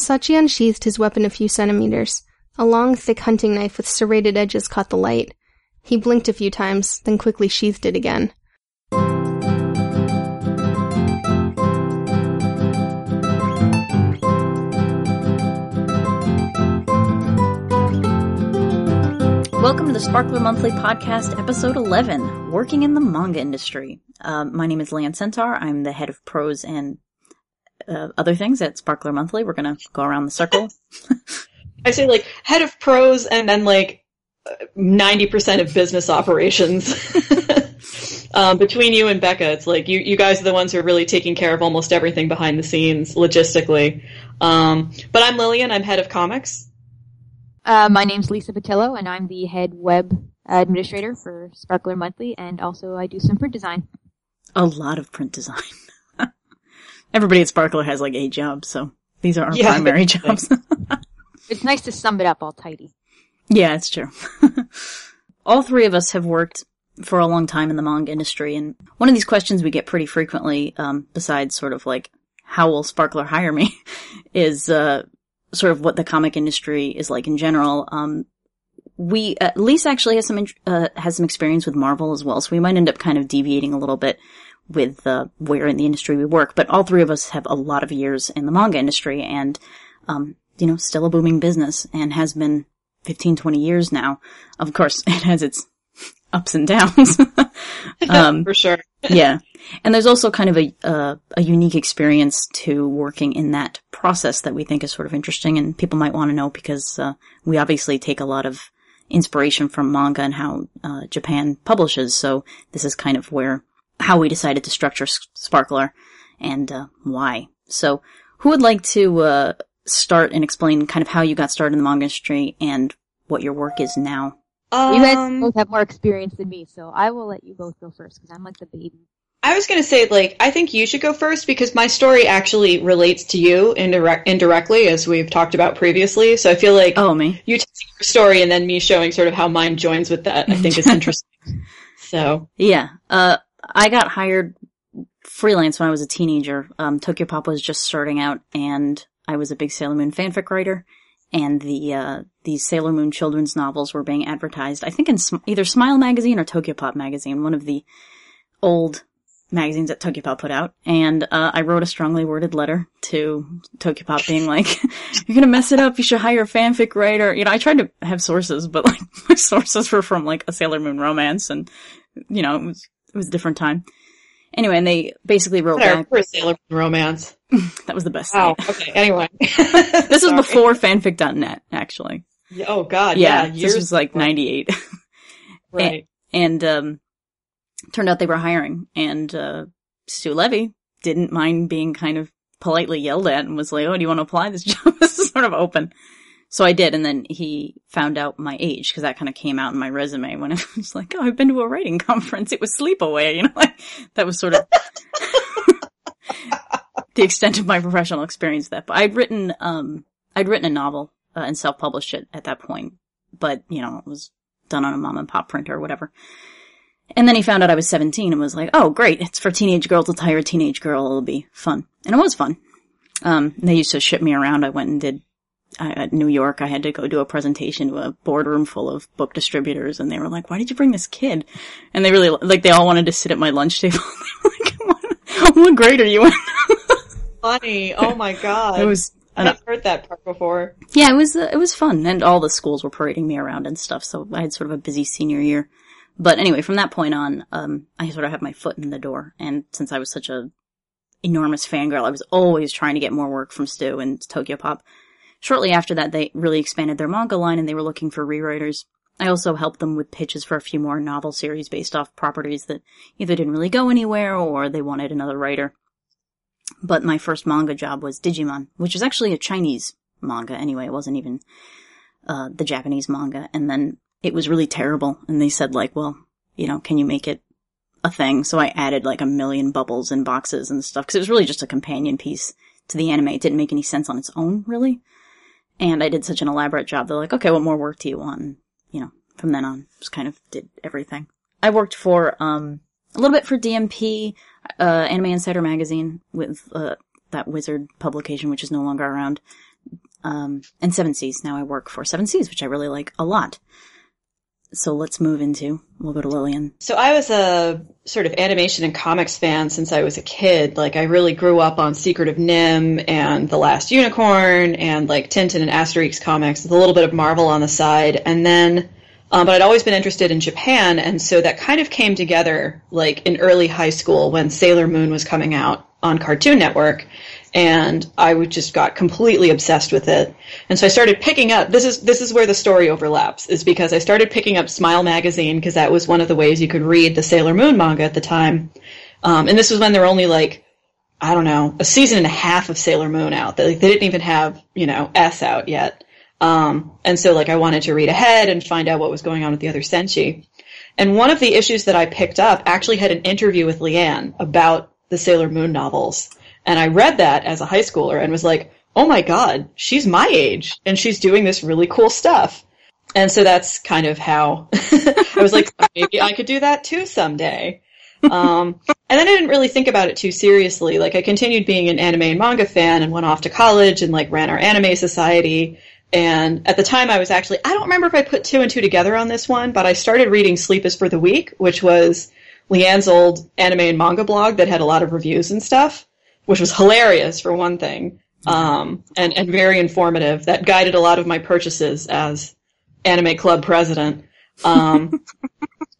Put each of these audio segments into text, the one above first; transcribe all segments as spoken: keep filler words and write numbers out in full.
Sachi unsheathed his weapon a few centimeters. A long, thick hunting knife with serrated edges caught the light. He blinked a few times, then quickly sheathed it again. Welcome to the Sparkler Monthly Podcast, Episode eleven, Working in the Manga Industry. Uh, my name is Leanne Sentar. I'm the head of prose and uh, other things at Sparkler Monthly. We're going to go around the circle. I say, like, head of prose and then, like, ninety percent of business operations. um, between you and Becca, it's like you, you guys are the ones who are really taking care of almost everything behind the scenes, logistically. Um, but I'm Lillian. I'm head of comics. Uh, my name's Lisa Patillo, and I'm the head web administrator for Sparkler Monthly, and also I do some print design. A lot of print design. Everybody at Sparkler has, like, a job, so these are our yeah, primary jobs. It's nice to sum it up all tidy. Yeah, it's true. All three of us have worked for a long time in the manga industry, and one of these questions we get pretty frequently, um, besides sort of, like, how will Sparkler hire me, is... uh sort of what the comic industry is like in general. Um, we, uh, Lisa actually has some, uh, has some experience with Marvel as well, so we might end up kind of deviating a little bit with, uh, where in the industry we work, but all three of us have a lot of years in the manga industry and, um, you know, still a booming business and has been fifteen, twenty years now. Of course, it has its ups and downs. um, For sure. Yeah. And there's also kind of a, uh, a unique experience to working in that process that we think is sort of interesting and people might want to know because, uh, we obviously take a lot of inspiration from manga and how, uh, Japan publishes. So this is kind of where, how we decided to structure S- Sparkler and, uh, why. So who would like to, uh, start and explain kind of how you got started in the manga industry and what your work is now? Um, you guys both have more experience than me, so I will let you both go first because I'm like the baby. I was going to say, like, I think you should go first because my story actually relates to you indirect- indirectly, as we've talked about previously. So I feel like oh, me. you telling your story and then me showing sort of how mine joins with that, I think is interesting. So yeah, uh, I got hired freelance when I was a teenager. Um, Tokyopop was just starting out, and I was a big Sailor Moon fanfic writer. And the, uh, the Sailor Moon children's novels were being advertised, I think in sm- either Smile Magazine or Tokyopop Magazine, one of the old magazines that Tokyopop put out. And, uh, I wrote a strongly worded letter to Tokyopop being like, you're gonna mess it up, you should hire a fanfic writer. You know, I tried to have sources, but like, my sources were from like a Sailor Moon romance and, you know, it was, it was a different time. Anyway, and they basically wrote back. For a Sailor Moon romance. That was the best thing. Oh, okay. Anyway. This was before fanfic dot net, actually. Oh, God. Yeah. yeah this was like ninety-eight. Right. And, and um, turned out they were hiring. And uh, Stu Levy didn't mind being kind of politely yelled at and was like, oh, do you want to apply? This job is sort of open. So I did. And then he found out my age because that kind of came out in my resume when I was like, oh, I've been to a writing conference. It was Sleepaway. You know, like that was sort of. The extent of my professional experience with that, but I'd written, um, I'd written a novel uh, and self-published it at that point, but you know, it was done on a mom and pop printer or whatever. And then he found out I was seventeen and was like, oh great, it's for teenage girls, let's hire a teenage girl, it'll be fun. And it was fun. Um, they used to ship me around. I went and did, I, at New York, I had to go do a presentation to a boardroom full of book distributors and they were like, why did you bring this kid? And they really, like, they all wanted to sit at my lunch table. They were like, what, what grade are you in? Funny! Oh my god! It was. I haven't heard that part before. Yeah, it was. Uh, it was fun, and all the schools were parading me around and stuff. So I had sort of a busy senior year. But anyway, from that point on, um, I sort of had my foot in the door. And since I was such a enormous fangirl, I was always trying to get more work from Stu and Tokyopop. Shortly after that, they really expanded their manga line, and they were looking for rewriters. I also helped them with pitches for a few more novel series based off properties that either didn't really go anywhere or they wanted another writer. But my first manga job was Digimon, which is actually a Chinese manga anyway. It wasn't even uh the Japanese manga. And then it was really terrible. And they said, like, well, you know, can you make it a thing? So I added, like, a million bubbles and boxes and stuff. Because it was really just a companion piece to the anime. It didn't make any sense on its own, really. And I did such an elaborate job. They're like, okay, what more work do you want? And, you know, from then on, just kind of did everything. I worked for um a little bit for D M P... Uh, Anime Insider Magazine with, uh, that Wizard publication, which is no longer around, um, and Seven Seas. Now I work for Seven Seas, which I really like a lot. So let's move into, we'll go to Lillian. So I was a sort of animation and comics fan since I was a kid. Like, I really grew up on Secret of N I M H and The Last Unicorn and, like, Tintin and Asterix comics with a little bit of Marvel on the side. And then, um, but I'd always been interested in Japan, and so that kind of came together, like, in early high school when Sailor Moon was coming out on Cartoon Network. And I would just got completely obsessed with it. And so I started picking up, this is this is where the story overlaps, is because I started picking up Smile Magazine, because that was one of the ways you could read the Sailor Moon manga at the time. Um, and this was when there were only, like, I don't know, a season and a half of Sailor Moon out. They, like, they didn't even have, you know, S out yet. Um, and so, like, I wanted to read ahead and find out what was going on with the other senshi. And one of the issues that I picked up actually had an interview with Leanne about the Sailor Moon novels. And I read that as a high schooler and was like, oh my God, she's my age and she's doing this really cool stuff. And so that's kind of how I was like, maybe I could do that too someday. Um, and then I didn't really think about it too seriously. Like, I continued being an anime and manga fan and went off to college and, like, ran our anime society. And at the time I was actually, I don't remember if I put two and two together on this one, but I started reading Sleep is for the Weak, which was Leanne's old anime and manga blog that had a lot of reviews and stuff, which was hilarious for one thing, um, and, and very informative. That guided a lot of my purchases as anime club president. Um,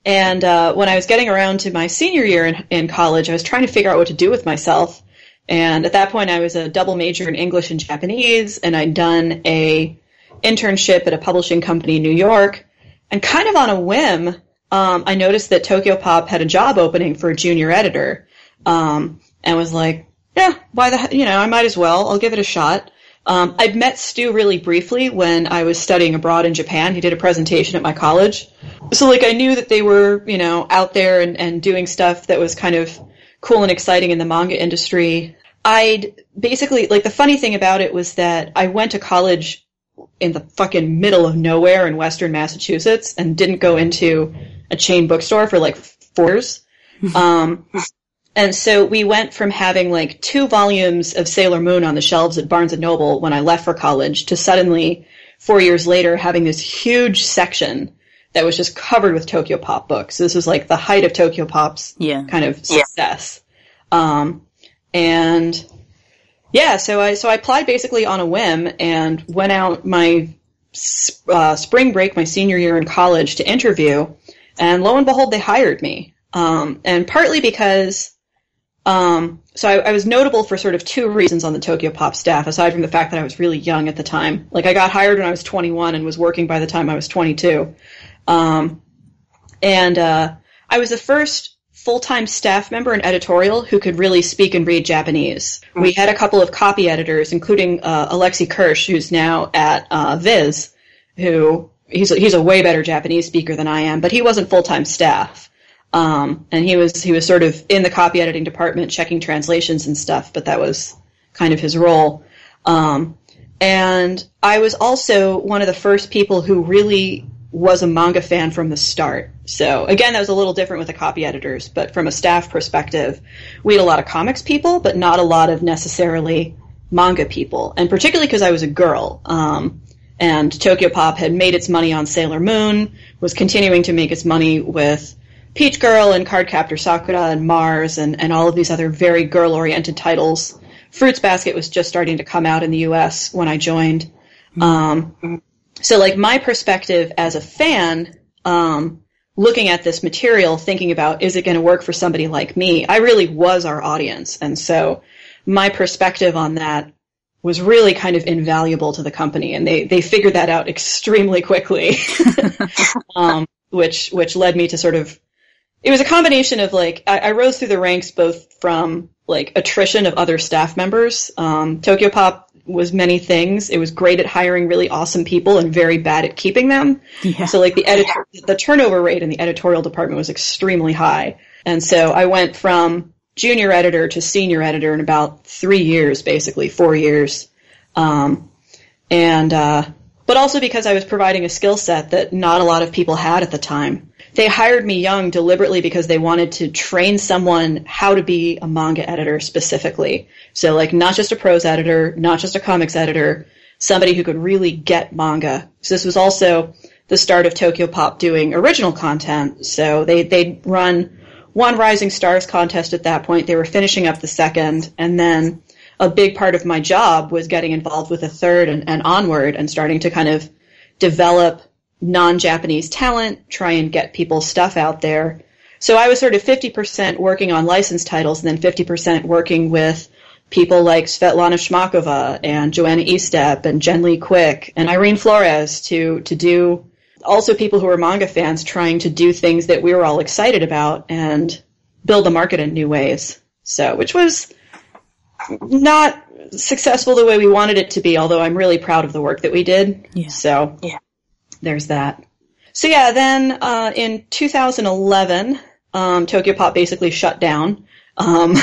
and uh, when I was getting around to my senior year in, in college, I was trying to figure out what to do with myself. And at that point, I was a double major in English and Japanese, and I'd done a internship at a publishing company in New York. And kind of on a whim, um, I noticed that Tokyopop had a job opening for a junior editor, um, and was like, yeah, why the, you know, I might as well. I'll give it a shot. Um, I'd met Stu really briefly when I was studying abroad in Japan. He did a presentation at my college. So, like, I knew that they were, you know, out there and, and doing stuff that was kind of cool and exciting in the manga industry. I'd basically, like, the funny thing about it was that I went to college in the fucking middle of nowhere in Western Massachusetts and didn't go into a chain bookstore for, like, four years. Um, And so we went from having, like, two volumes of Sailor Moon on the shelves at Barnes and Noble when I left for college to suddenly, four years later, having this huge section that was just covered with Tokyopop books. So this was, like, the height of Tokyopop's yeah. kind of success. Yeah. Um, and, yeah, so I so I applied basically on a whim and went out my uh, spring break, my senior year in college, to interview. And lo and behold, they hired me. Um, and partly because... Um, so I, I was notable for sort of two reasons on the Tokyopop staff, aside from the fact that I was really young at the time. Like, I got hired when I was twenty-one and was working by the time I was twenty-two. Um, and, uh, I was the first full-time staff member in editorial who could really speak and read Japanese. We had a couple of copy editors, including, uh, Alexi Kirsch, who's now at, uh, Viz, who, he's, he's a way better Japanese speaker than I am, but he wasn't full-time staff. Um, and he was, he was sort of in the copy editing department, checking translations and stuff, but that was kind of his role. Um, and I was also one of the first people who really was a manga fan from the start. So again, that was a little different with the copy editors, but from a staff perspective, we had a lot of comics people, but not a lot of necessarily manga people. And particularly because I was a girl, um, and Tokyopop had made its money on Sailor Moon, was continuing to make its money with Peach Girl and Cardcaptor Sakura and Mars and, and all of these other very girl-oriented titles. Fruits Basket was just starting to come out in the U S when I joined. Um, so, like, my perspective as a fan, um, looking at this material, thinking about, is it going to work for somebody like me? I really was our audience. And so my perspective on that was really kind of invaluable to the company. And they, they figured that out extremely quickly, um, which, which led me to sort of, it was a combination of, like, I, I rose through the ranks both from, like, attrition of other staff members. Um, Tokyopop was many things. It was great at hiring really awesome people and very bad at keeping them. Yeah. So, like, the editor, the turnover rate in the editorial department was extremely high. And so I went from junior editor to senior editor in about three years, basically, four years. Um, and, uh, but also because I was providing a skill set that not a lot of people had at the time. They hired me young deliberately because they wanted to train someone how to be a manga editor specifically. So, like, not just a prose editor, not just a comics editor, somebody who could really get manga. So this was also the start of Tokyopop doing original content. So they, they'd run one Rising Stars contest at that point. They were finishing up the second. And then a big part of my job was getting involved with a third and, and onward and starting to kind of develop non-Japanese talent, try and get people's stuff out there. So I was sort of fifty percent working on licensed titles and then fifty percent working with people like Svetlana Shmakova and Joanna Estep and Jen Lee Quick and Irene Flores to, to do also people who are manga fans trying to do things that we were all excited about and build the market in new ways. So, which was not successful the way we wanted it to be, although I'm really proud of the work that we did. Yeah. So yeah. There's that. So yeah, then uh, in two thousand eleven, um, Tokyopop basically shut down. Um,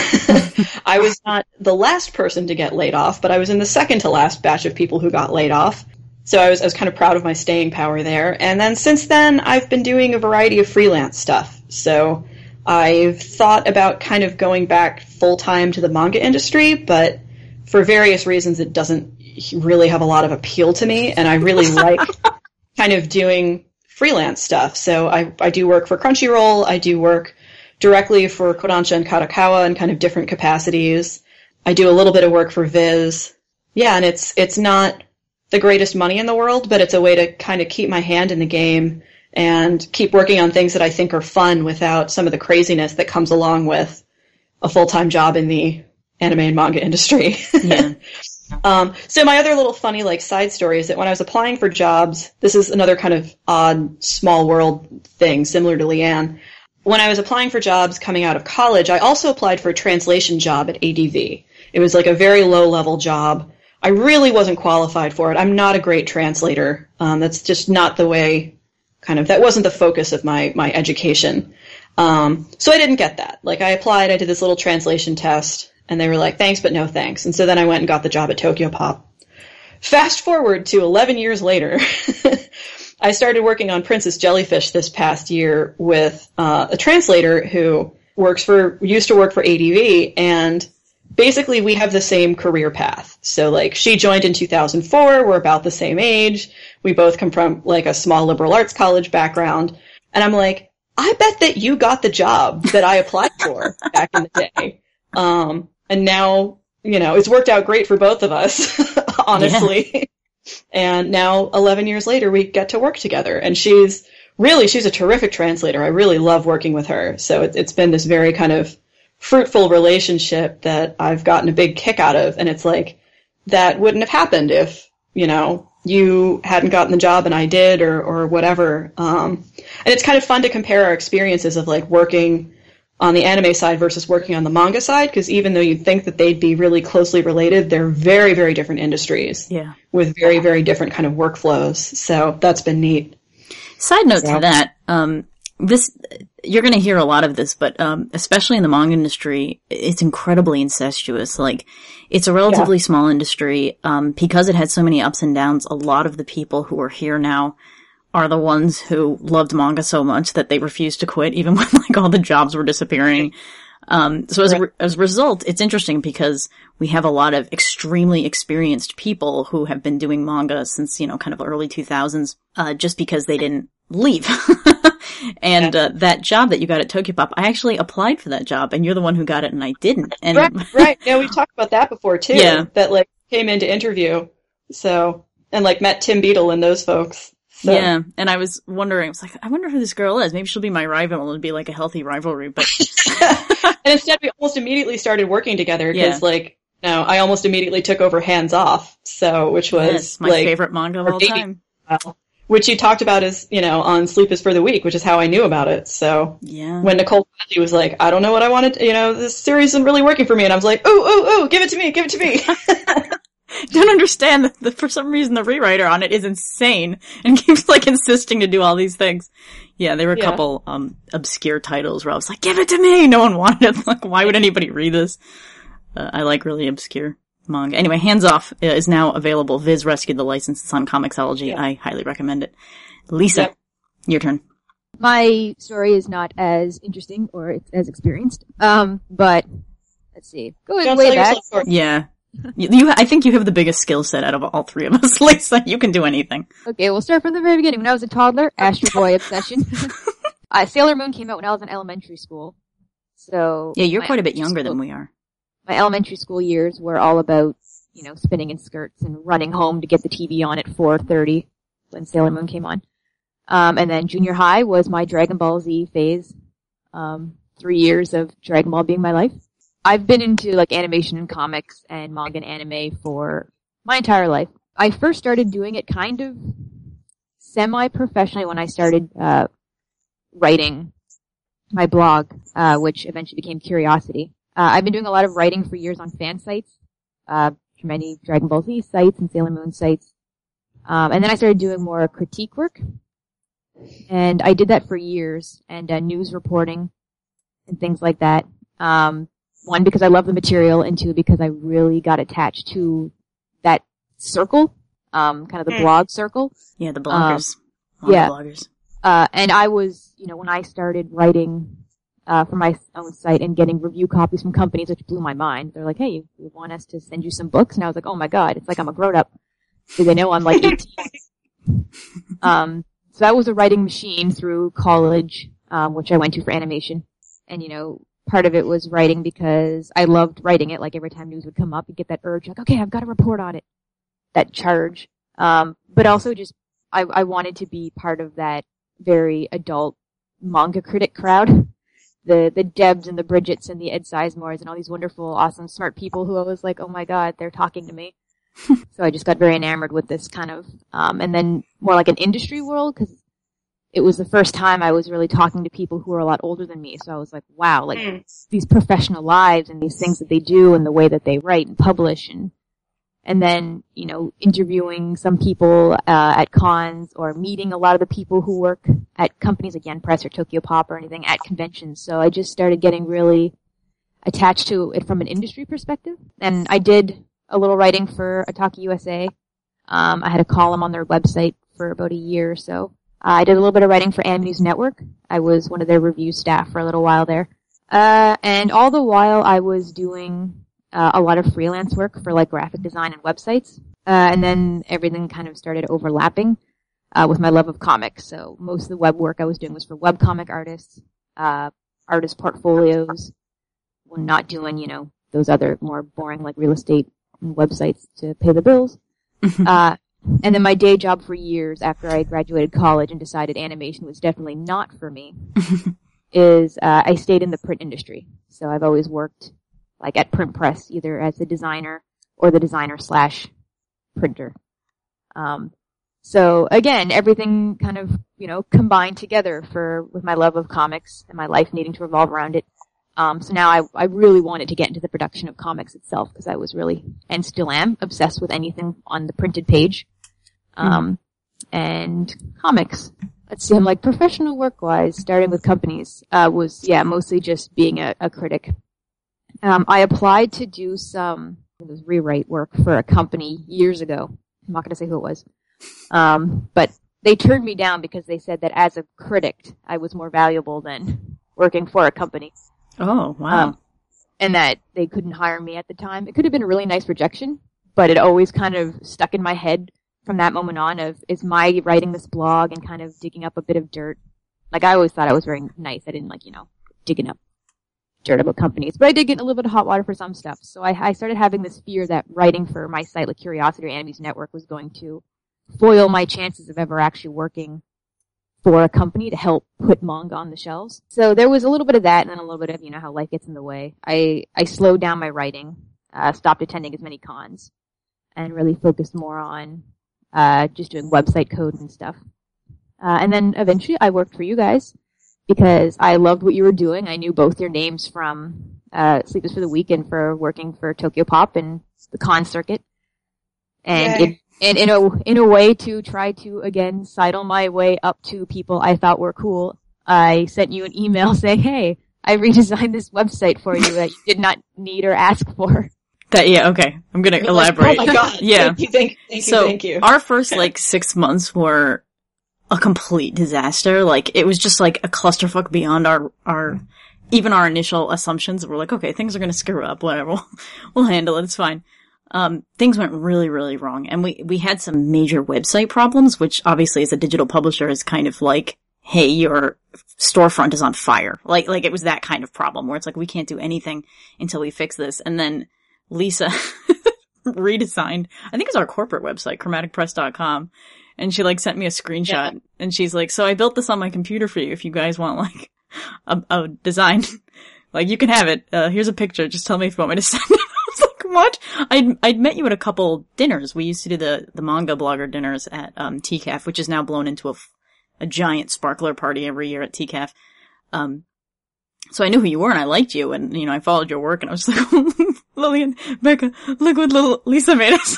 I was not the last person to get laid off, but I was in the second to last batch of people who got laid off. So I was I was kind of proud of my staying power there. And then since then, I've been doing a variety of freelance stuff. So I've thought about kind of going back full-time to the manga industry, but for various reasons, it doesn't really have a lot of appeal to me. And I really like kind of doing freelance stuff. So I, I do work for Crunchyroll. I do work directly for Kodansha and Kadokawa in kind of different capacities. I do a little bit of work for Viz. Yeah, and it's it's not the greatest money in the world, but it's a way to kind of keep my hand in the game and keep working on things that I think are fun without some of the craziness that comes along with a full-time job in the anime and manga industry. Yeah. um, so my other little funny like side story is that when I was applying for jobs, this is another kind of odd small world thing similar to Leanne. When I was applying for jobs coming out of college, I also applied for a translation job at A D V. It was like a very low-level job. I really wasn't qualified for it. I'm not a great translator. Um, that's just not the way, kind of, that wasn't the focus of my, my education. Um, so I didn't get that. Like, I applied, I did this little translation test, and they were like, thanks, but no thanks. And so then I went and got the job at Tokyopop. Fast forward to eleven years later, I started working on Princess Jellyfish this past year with uh, a translator who works for, used to work for A D V, and basically we have the same career path. So like she joined in two thousand four, we're about the same age, we both come from like a small liberal arts college background, and I'm like, I bet that you got the job that I applied for back in the day. Um, and now, you know, it's worked out great for both of us, honestly. Yeah. And now, eleven years later, we get to work together. And she's really, she's a terrific translator. I really love working with her. So it, it's been this very kind of fruitful relationship that I've gotten a big kick out of. And it's like, that wouldn't have happened if, you know, you hadn't gotten the job and I did or, or whatever. Um, and it's kind of fun to compare our experiences of like working on the anime side versus working on the manga side, because even though you'd think that they'd be really closely related, they're very, very different industries. Yeah. With very, very different kind of workflows. So that's been neat. Side note so. to that, um, this, you're going to hear a lot of this, but um, especially in the manga industry, it's incredibly incestuous. Like, it's a relatively yeah. small industry. Um, because it had so many ups and downs, a lot of the people who are here now are the ones who loved manga so much that they refused to quit even when like all the jobs were disappearing. Um, so as a, re- as a result, it's interesting because we have a lot of extremely experienced people who have been doing manga since, you know, kind of early two thousands, uh, just because they didn't leave. And uh, that job that you got at Tokyopop, I actually applied for that job and you're the one who got it and I didn't. And right, right. Yeah, we talked about that before too. Yeah. That like came in to interview. So, and like met Tim Beadle and those folks. So. Yeah, and I was wondering, I was like, I wonder who this girl is. Maybe she'll be my rival and be like a healthy rivalry. But and instead, we almost immediately started working together because, yeah. like, you know, I almost immediately took over Hands Off, so which was yes, my like, favorite manga of all time, style, which you talked about as you know on Sleep is for the Weak, which is how I knew about it. So yeah, when Nicole Fadley was like, I don't know what I wanted, you know, this series isn't really working for me, and I was like, ooh, ooh, ooh, give it to me, give it to me. Don't understand that the, for some reason the rewriter on it is insane and keeps like insisting to do all these things. Yeah, there were a yeah. couple um obscure titles where I was like, give it to me! No one wanted it. Like, why would anybody read this? Uh, I like really obscure manga. Anyway, Hands Off is now available. Viz rescued the license. It's on Comixology. Yeah. I highly recommend it. Lisa, yep. Your turn. My story is not as interesting or as experienced, um, but let's see. Go way back. Yeah. You, you, I think you have the biggest skill set out of all three of us, Lisa. You can do anything. Okay, we'll start from the very beginning. When I was a toddler, Astro Boy obsession. uh, Sailor Moon came out when I was in elementary school. So yeah, you're quite a bit younger school, than we are. My elementary school years were all about, you know, spinning in skirts and running home to get the T V on at four thirty when Sailor Moon came on. Um, and then junior high was my Dragon Ball Z phase. Um, three years of Dragon Ball being my life. I've been into like animation and comics and manga and anime for my entire life. I first started doing it kind of semi-professionally when I started uh writing my blog, uh which eventually became Curiosity. Uh I've been doing a lot of writing for years on fan sites, uh many Dragon Ball Z sites and Sailor Moon sites. Um and then I started doing more critique work. And I did that for years, and uh, news reporting and things like that. Um One, because I love the material, and two, because I really got attached to that circle, um, kind of the mm. blog circle. Yeah, the bloggers. Um, yeah. The bloggers. Uh, and I was, you know, when I started writing, uh, for my own site and getting review copies from companies, which blew my mind. They're like, hey, you, you want us to send you some books? And I was like, oh my god, it's like I'm a grown-up. Do they know I'm like eighteen? um, so I was a writing machine through college, um, which I went to for animation. And, you know, part of it was writing because I loved writing it. Like every time news would come up, you'd get that urge, like, okay, I've got to report on it. That charge. Um, but also just, I, I wanted to be part of that very adult manga critic crowd. The, the Debs and the Bridgets and the Ed Sizemores and all these wonderful, awesome, smart people who I was like, oh my god, they're talking to me. So I just got very enamored with this kind of, um, and then more like an industry world, because it was the first time I was really talking to people who were a lot older than me. So I was like, wow, like mm. these professional lives and these things that they do and the way that they write and publish. And, and then, you know, interviewing some people uh, at cons or meeting a lot of the people who work at companies like Yen Press or Tokyopop or anything at conventions. So I just started getting really attached to it from an industry perspective. And I did a little writing for Kodansha U S A. Um, I had a column on their website for about a year or so. Uh, I did a little bit of writing for Anime Insider Network. I was one of their review staff for a little while there. Uh, and all the while I was doing uh, a lot of freelance work for like graphic design and websites. Uh, and then everything kind of started overlapping uh, with my love of comics. So most of the web work I was doing was for webcomic artists, uh, artist portfolios, when not doing, you know, those other more boring like real estate and websites to pay the bills. uh, And then my day job for years after I graduated college and decided animation was definitely not for me is uh, I stayed in the print industry. So I've always worked like at print press, either as a designer or the designer slash printer. Um, so again, everything kind of, you know, combined together for with my love of comics and my life needing to revolve around it. Um, so now I, I really wanted to get into the production of comics itself because I was really, and still am, obsessed with anything on the printed page. Um, and comics. Let's see, I'm like professional work-wise, starting with companies, uh, was, yeah, mostly just being a, a critic. Um, I applied to do some it was rewrite work for a company years ago. I'm not going to say who it was. Um, but they turned me down because they said that as a critic, I was more valuable than working for a company. Oh, wow. Um, and that they couldn't hire me at the time. It could have been a really nice rejection, but it always kind of stuck in my head from that moment on of, is my writing this blog and kind of digging up a bit of dirt. Like, I always thought I was very nice. I didn't, like, you know, digging up dirt about companies. But I did get a little bit of hot water for some stuff. So I, I started having this fear that writing for my site, like Curiosity or Animes Network, was going to foil my chances of ever actually working for a company to help put manga on the shelves. So there was a little bit of that and then a little bit of, you know, how life gets in the way. I, I slowed down my writing, uh, stopped attending as many cons, and really focused more on uh just doing website code and stuff. Uh and then eventually I worked for you guys because I loved what you were doing. I knew both your names from uh Sleep is for the Weak and for working for Tokyopop and the con circuit. And it, and in a in a way to try to again sidle my way up to people I thought were cool, I sent you an email saying, "Hey, I redesigned this website for you that you did not need or ask for." That, yeah, okay. I'm gonna You're elaborate. Like, oh my god. Yeah. Thank you, thank you, thank you, so thank you. Our first, like, six months were a complete disaster. Like, it was just, like, a clusterfuck beyond our, our, even our initial assumptions. We're like, okay, things are gonna screw up, whatever. We'll handle it, it's fine. um, things went really, really wrong. And we, we had some major website problems, which obviously as a digital publisher is kind of like, hey, your storefront is on fire. Like, like it was that kind of problem where it's like, we can't do anything until we fix this. And then Lisa redesigned, I think it was our corporate website, chromatic press dot com. And she like sent me a screenshot yeah. and she's like, so I built this on my computer for you. If you guys want like a, a design, like you can have it. Uh, here's a picture. Just tell me if you want me to send it. What? I'd, I'd met you at a couple dinners. We used to do the, the manga blogger dinners at, um, T C A F, which is now blown into a, a giant sparkler party every year at T C A F. Um, so I knew who you were and I liked you and, you know, I followed your work and I was like, oh, Lillian, Becca, look what little Lisa made us.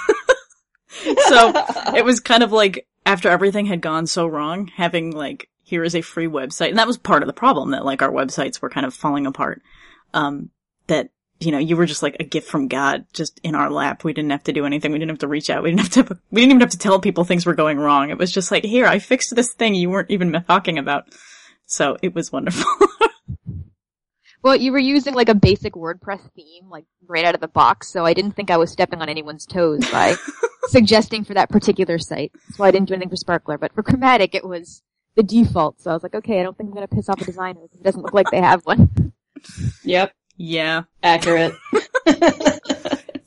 So it was kind of like after everything had gone so wrong, having like, here is a free website. And that was part of the problem that like our websites were kind of falling apart. Um, that, you know, you were just like a gift from God just in our lap. We didn't have to do anything. We didn't have to reach out. We didn't have to, we didn't even have to tell people things were going wrong. It was just like, here, I fixed this thing you weren't even talking about. So it was wonderful. Well, you were using like a basic WordPress theme, like right out of the box. So I didn't think I was stepping on anyone's toes by suggesting for that particular site. That's why I didn't do anything for Sparkler. But for Chromatic, it was the default. So I was like, okay, I don't think I'm going to piss off a designer. It doesn't look like they have one. Yep. Yeah. Accurate.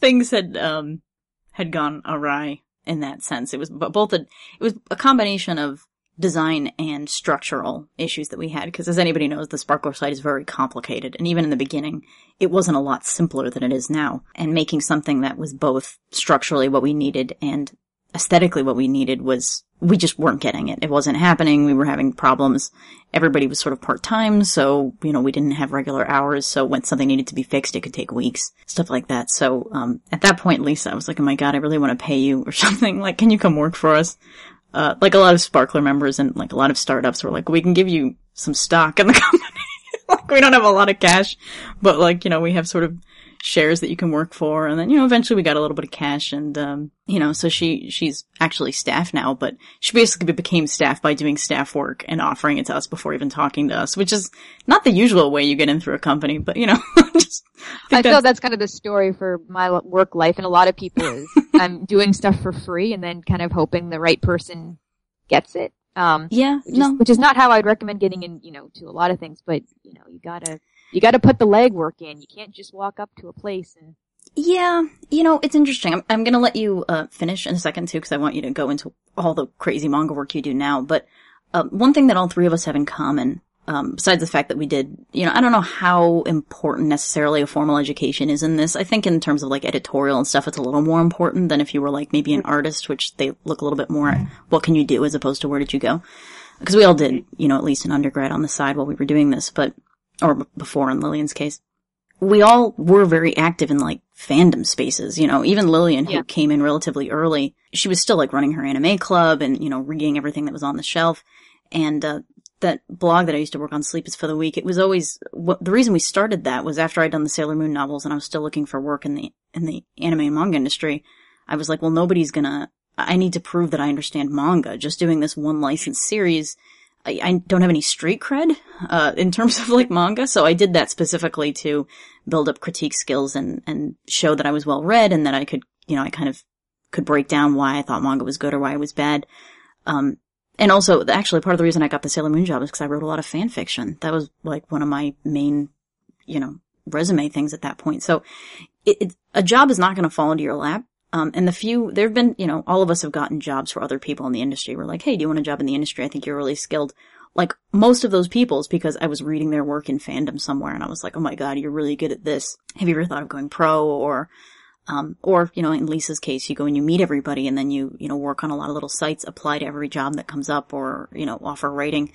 Things had, um, had gone awry in that sense. It was both a, it was a combination of design and structural issues that we had. Because as anybody knows, the Sparkler site is very complicated. And even in the beginning, it wasn't a lot simpler than it is now. And making something that was both structurally what we needed and aesthetically what we needed was, we just weren't getting it. It wasn't happening. We were having problems. Everybody was sort of part-time, so, you know, we didn't have regular hours, so when something needed to be fixed, it could take weeks, stuff like that. So, um, at that point, Lisa, I was like, oh my God, I really want to pay you or something. Like, can you come work for us? Uh, like a lot of Sparkler members and like a lot of startups were like, we can give you some stock in the company. Like, we don't have a lot of cash, but like, you know, we have sort of shares that you can work for. And then, you know, eventually we got a little bit of cash and, um, you know, so she, she's actually staff now, but she basically became staff by doing staff work and offering it to us before even talking to us, which is not the usual way you get in through a company, but you know, just, I, I that's, feel that's kind of the story for my work life. And a lot of people is I'm doing stuff for free and then kind of hoping the right person gets it. Um, yeah, which, no. is, which is not how I'd recommend getting in, you know, to a lot of things, but you know, you gotta, You gotta put the legwork in. You can't just walk up to a place and... Yeah, you know, it's interesting. I'm, I'm gonna let you, uh, finish in a second too, cause I want you to go into all the crazy manga work you do now. But, uh, one thing that all three of us have in common, um, besides the fact that we did, you know, I don't know how important necessarily a formal education is in this. I think in terms of like editorial and stuff, it's a little more important than if you were like maybe an artist, which they look a little bit more at what can you do as opposed to where did you go? Cause we all did, you know, at least in undergrad on the side while we were doing this, but, or before in Lillian's case, we all were very active in, like, fandom spaces, you know, even Lillian, yeah. who came in relatively early, she was still, like, running her anime club and, you know, reading everything that was on the shelf, and uh, that blog that I used to work on, Sleep is for the Weak, it was always, what, the reason we started that was after I'd done the Sailor Moon novels and I was still looking for work in the, in the anime and manga industry, I was like, well, nobody's gonna, I need to prove that I understand manga, just doing this one licensed series, I, I don't have any street cred, uh, in terms of like manga. So I did that specifically to build up critique skills and, and show that I was well read and that I could, you know, I kind of could break down why I thought manga was good or why it was bad. Um, and also actually part of the reason I got the Sailor Moon job is because I wrote a lot of fan fiction. That was like one of my main, you know, resume things at that point. So it, it a job is not going to fall into your lap. Um, and the few, there have been, you know, all of us have gotten jobs for other people in the industry. We're like, hey, do you want a job in the industry? I think you're really skilled. Like, most of those people's because I was reading their work in fandom somewhere and I was like, oh my God, you're really good at this. Have you ever thought of going pro? Or, um, or, you know, in Lisa's case, you go and you meet everybody and then you, you know, work on a lot of little sites, apply to every job that comes up or, you know, offer writing.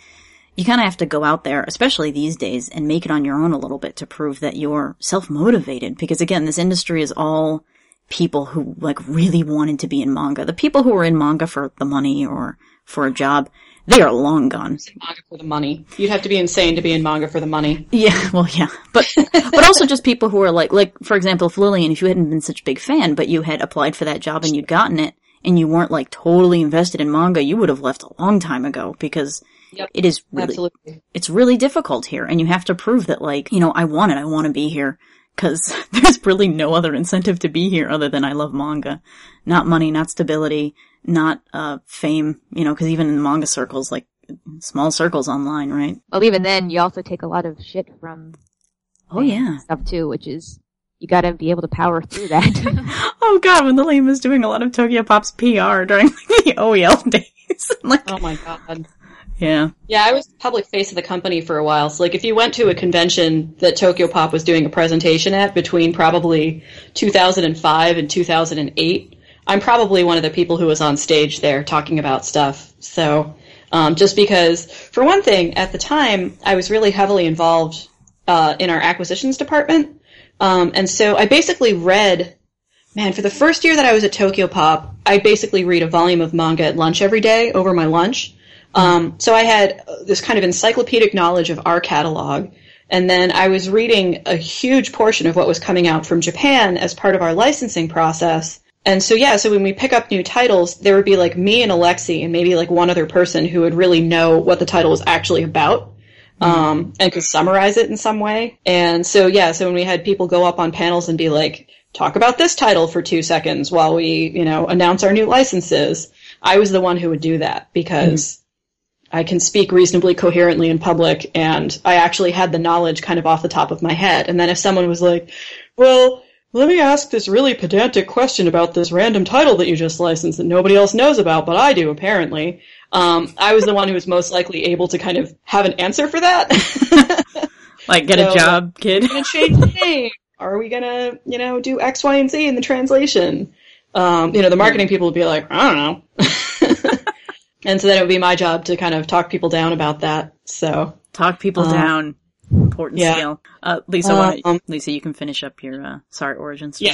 You kind of have to go out there, especially these days, and make it on your own a little bit to prove that you're self-motivated. Because again, this industry is all people who like really wanted to be in manga. The people who were in manga for the money or for a job, they are long gone. Manga for the money. You'd have to be insane to be in manga for the money. Yeah, well, yeah, but but also just people who are like, like for example, if Lillian, if you hadn't been such a big fan, but you had applied for that job and you'd gotten it, and you weren't like totally invested in manga, you would have left a long time ago because yep, it is really, absolutely. It's really difficult here, and you have to prove that like, you know, I want it, I want to be here. because there's really no other incentive to be here other than I love manga. Not money, not stability, not uh fame, you know, because even in manga circles, like, small circles online, right? Well, even then, you also take a lot of shit from oh yeah stuff, too, which is, you gotta be able to power through that. Oh, God, when the lame was doing a lot of Tokyopop's P R during, like, the O E L days. Like, oh, my God. Yeah. Yeah, I was the public face of the company for a while. So, like, if you went to a convention that Tokyopop was doing a presentation at between probably two thousand five and two thousand eight, I'm probably one of the people who was on stage there talking about stuff. So, um, just because, for one thing, at the time, I was really heavily involved uh, in our acquisitions department. Um, and so I basically read, man, for the first year that I was at Tokyopop, I basically read a volume of manga at lunch every day over my lunch. Um, so I had this kind of encyclopedic knowledge of our catalog, and then I was reading a huge portion of what was coming out from Japan as part of our licensing process. And so, yeah, so when we pick up new titles, there would be like me and Alexi and maybe like one other person who would really know what the title was actually about. Um, and could summarize it in some way. And so, yeah, so when we had people go up on panels and be like, talk about this title for two seconds while we, you know, announce our new licenses, I was the one who would do that because mm-hmm. I can speak reasonably coherently in public, and I actually had the knowledge kind of off the top of my head. And then if someone was like, well, let me ask this really pedantic question about this random title that you just licensed that nobody else knows about, but I do, apparently. Um, I was the one who was most likely able to kind of have an answer for that. Like, get so, a job, kid. Are we going to change the name? Are we going to, you know, do X, Y, and Z in the translation? Um, you know, the marketing people would be like, I don't know. And so then it would be my job to kind of talk people down about that. So talk people uh, down. Important yeah. skill. Uh, Lisa, uh, why, um, Lisa, you can finish up your, uh, sorry, origin story.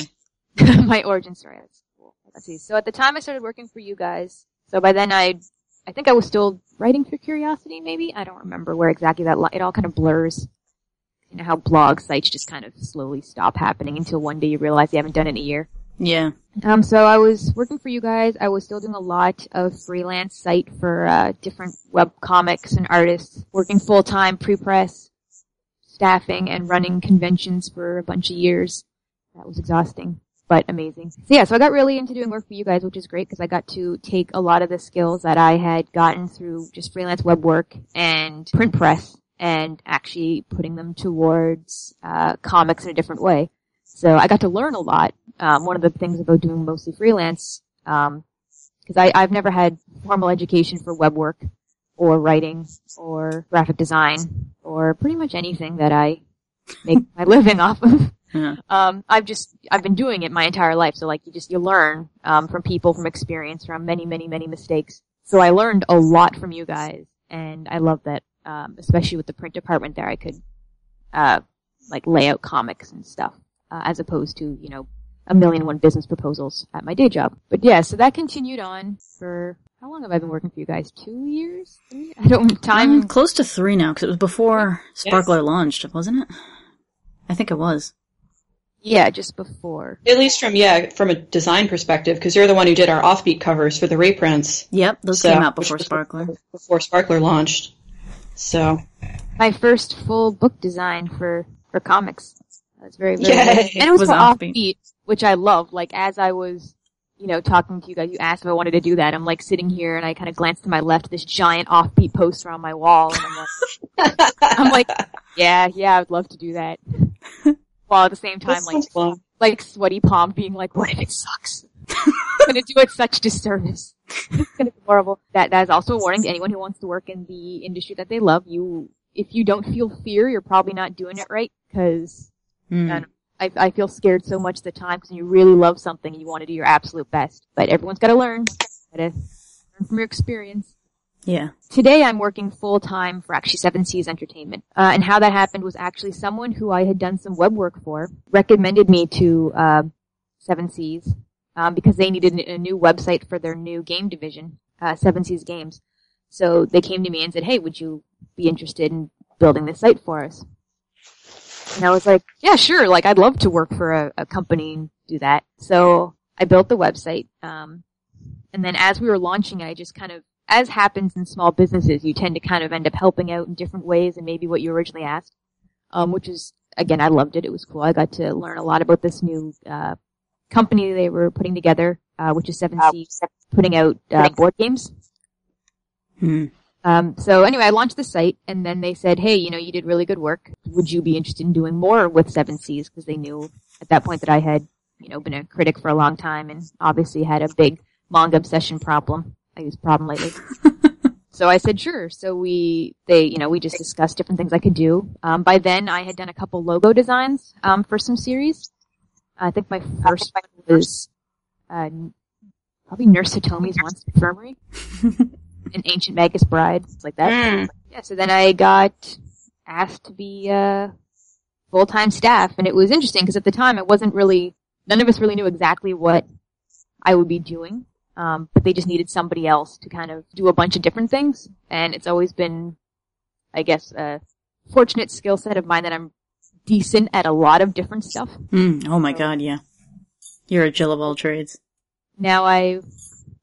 Yeah. My origin story. That's cool. Let's see. So at the time I started working for you guys. So by then I I think I was still writing for Curiosity, maybe? I don't remember where exactly that... Li- it all kind of blurs. You know how blog sites just kind of slowly stop happening until one day you realize you haven't done it in a year. Yeah. Um. So I was working for you guys. I was still doing a lot of freelance site for uh, different web comics and artists, working full-time, pre-press, staffing, and running conventions for a bunch of years. That was exhausting, but amazing. So yeah, so I got really into doing work for you guys, which is great because I got to take a lot of the skills that I had gotten through just freelance web work and print press and actually putting them towards uh comics in a different way. So I got to learn a lot. Um, one of the things about doing mostly freelance, um, because I I've never had formal education for web work or writing or graphic design or pretty much anything that I make my living off of. Yeah. Um, I've just, I've been doing it my entire life. So like you just, you learn, um, from people, from experience, from many, many, many mistakes. So I learned a lot from you guys, and I love that, um, especially with the print department there, I could, uh, like lay out comics and stuff, uh, as opposed to, you know, a million and one business proposals at my day job. But yeah, so that continued on for, how long have I been working for you guys? Two years? Three? I don't, time? Um, close to three now, because it was before Sparkler yes. launched, wasn't it? I think it was. Yeah, just before. At least from, yeah, from a design perspective, because you're the one who did our Offbeat covers for the reprints. Yep, those so, came out before Sparkler. Before Sparkler launched. So. My first full book design for, for comics. That was very, very nice. And it was, it was for Offbeat, Offbeat, which I loved. Like, as I was, you know, talking to you guys, you asked if I wanted to do that. I'm, like, sitting here, and I kind of glanced to my left, this giant Offbeat poster on my wall. And I'm like, I'm like, yeah, yeah, I would love to do that. While at the same time, like, fun. like sweaty palm being like, what if it sucks? I'm going to do it such disservice. It's going to be horrible. That, that is also a warning to anyone who wants to work in the industry that they love. You, if you don't feel fear, you're probably not doing it right, because mm. I, I feel scared so much of the time because you really love something and you want to do your absolute best. But everyone's got to learn. Got to learn from your experience. Yeah. Today I'm working full-time for actually Seven Seas Entertainment. Uh, and how that happened was actually someone who I had done some web work for recommended me to uh, Seven Seas um, because they needed a new website for their new game division, uh, Seven Seas Games. So they came to me and said, hey, would you be interested in building this site for us? And I was like, yeah, sure. Like, I'd love to work for a, a company and do that. So I built the website. Um, and then as we were launching it, I just kind of, as happens in small businesses, you tend to kind of end up helping out in different ways than maybe what you originally asked, um, which is again, I loved it. It was cool. I got to learn a lot about this new uh company they were putting together, uh, which is seven C, putting out uh, board games. Hmm. Um, so anyway, I launched the site, and then they said, hey, you know, you did really good work. Would you be interested in doing more with seven C's? Because they knew at that point that I had, you know, been a critic for a long time and obviously had a big manga obsession problem. I use problem lately. So I said, sure. So we, they, you know, we just discussed different things I could do. Um, by then I had done a couple logo designs, um, for some series. I think my first think my was, uh, probably Nurse Hitomi's Once Infirmary. An Ancient Magus Bride. It's like that. Mm. Yeah, so then I got asked to be, uh, full-time staff, and it was interesting because at the time it wasn't really, none of us really knew exactly what I would be doing. Um, but they just needed somebody else to kind of do a bunch of different things. And it's always been, I guess, a fortunate skill set of mine that I'm decent at a lot of different stuff. Mm, oh my so, god, yeah. You're a Jill of all trades. Now I